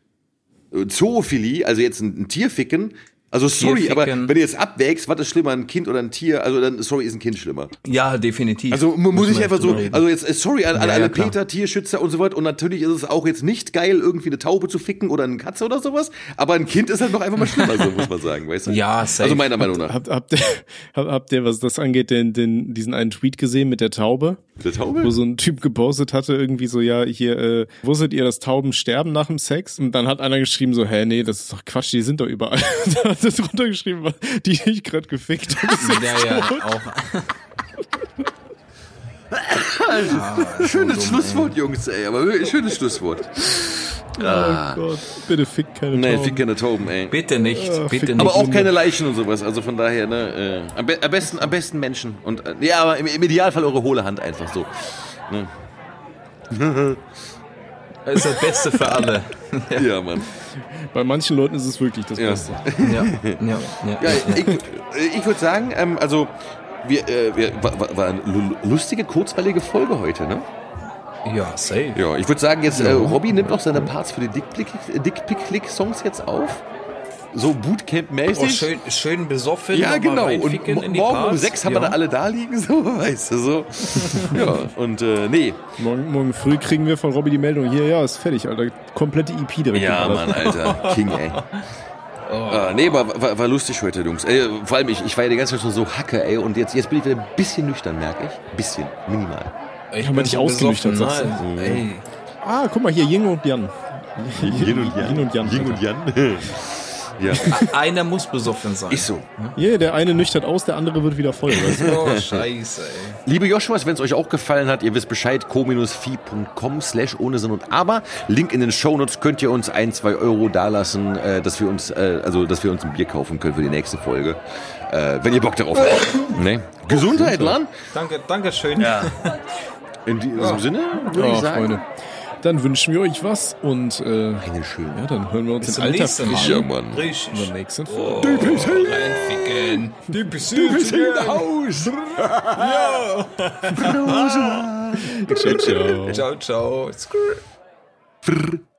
Zoophilie, also jetzt ein, ein Tier ficken, also sorry, Tierficken. Aber wenn du jetzt abwägst, was ist schlimmer, ein Kind oder ein Tier, also dann, sorry, ist ein Kind schlimmer. Ja, definitiv. Also muss, muss ich einfach so, reden. Also jetzt, sorry an, ja, an alle ja, Peter, Tierschützer und so weiter, und natürlich ist es auch jetzt nicht geil, irgendwie eine Taube zu ficken oder eine Katze oder sowas, aber ein Kind ist halt noch einfach mal schlimmer, so muss man sagen, weißt du? Ja, safe. Also meiner Meinung nach. Habt, habt, habt, ihr, habt ihr, was das angeht, den, den, diesen einen Tweet gesehen mit der Taube? Der Taube? Wo so ein Typ gepostet hatte, irgendwie so, ja, hier, äh, wusstet ihr, dass Tauben sterben nach dem Sex? Und dann hat einer geschrieben so, hä, nee, das ist doch Quatsch, die sind doch überall. Da hat das runtergeschrieben, die ich gerade gefickt habe. Ja, ja, auch. Schönes Schlusswort, Jungs, ey, aber wirklich schönes Schlusswort. Oh Gott, bitte fick keine Tauben. Nee, fick keine Tauben, ey. Bitte nicht, bitte nicht. Aber auch keine Leichen und sowas, also von daher, ne, am besten, am besten Menschen. Und, ja, aber im Idealfall eure hohle Hand einfach so. Ne? Das ist das Beste für alle. Ja, ja, Mann. Bei manchen Leuten ist es wirklich das ja. Beste. Ja, ja, ja, ja, ja. Ich, ich würde sagen, ähm, also, wir, äh, wir war, war eine lustige, kurzweilige Folge heute, ne? Ja, safe. Ja, ich würde sagen, jetzt, äh, Robby nimmt auch seine Parts für die Dickpickclick-Songs jetzt auf. So Bootcamp-mäßig. Oh, schön, schön besoffen. Ja, genau. Und morgen Parts. um sechs haben ja. wir da alle da liegen, so, weißt du, so. Ja, und äh, nee. Morgen, morgen früh kriegen wir von Robby die Meldung. Hier, ja, ist fertig, Alter. Komplette E P direkt. Ja, Mann, Alter. King, ey. Oh. Ah, nee, war, war, war lustig heute, Jungs. Ey, vor allem, ich, ich war ja die ganze Zeit schon so Hacke, ey. Und jetzt, jetzt bin ich wieder ein bisschen nüchtern, merke ich. Ein bisschen, minimal. Ich bin nicht so ausgenüchtert, sagst du. Ey. Ah, guck mal hier, Yin und Yang. Yin und Yang. Yin und Yang. Yin und Yang. Ja. Einer muss besoffen sein. Ist so. Ja, yeah, der eine nüchtert aus, der andere wird wieder voll. Weißt du? Oh, scheiße, ey. Liebe Joshuas, wenn es euch auch gefallen hat, ihr wisst Bescheid, co-fi.com slash ohne Sinn und Aber. Link in den Shownotes, könnt ihr uns ein, zwei Euro dalassen, äh, dass wir uns, äh, also, dass wir uns ein Bier kaufen können für die nächste Folge. Äh, wenn ihr Bock darauf habt. Ne? Gesundheit, Lan. Danke, danke schön. Ja. In diesem ja. Sinne, würde ja, ich sagen. Freunde. Dann wünschen wir euch was und äh, eine schöne. Ja, dann hören wir uns im Alter Fischer, Mann. Richtig. In der nächsten Folge. Die Pisschen. Reinficken. Die Pisschen Haus. Ja. Ciao, ciao. Ciao, ciao.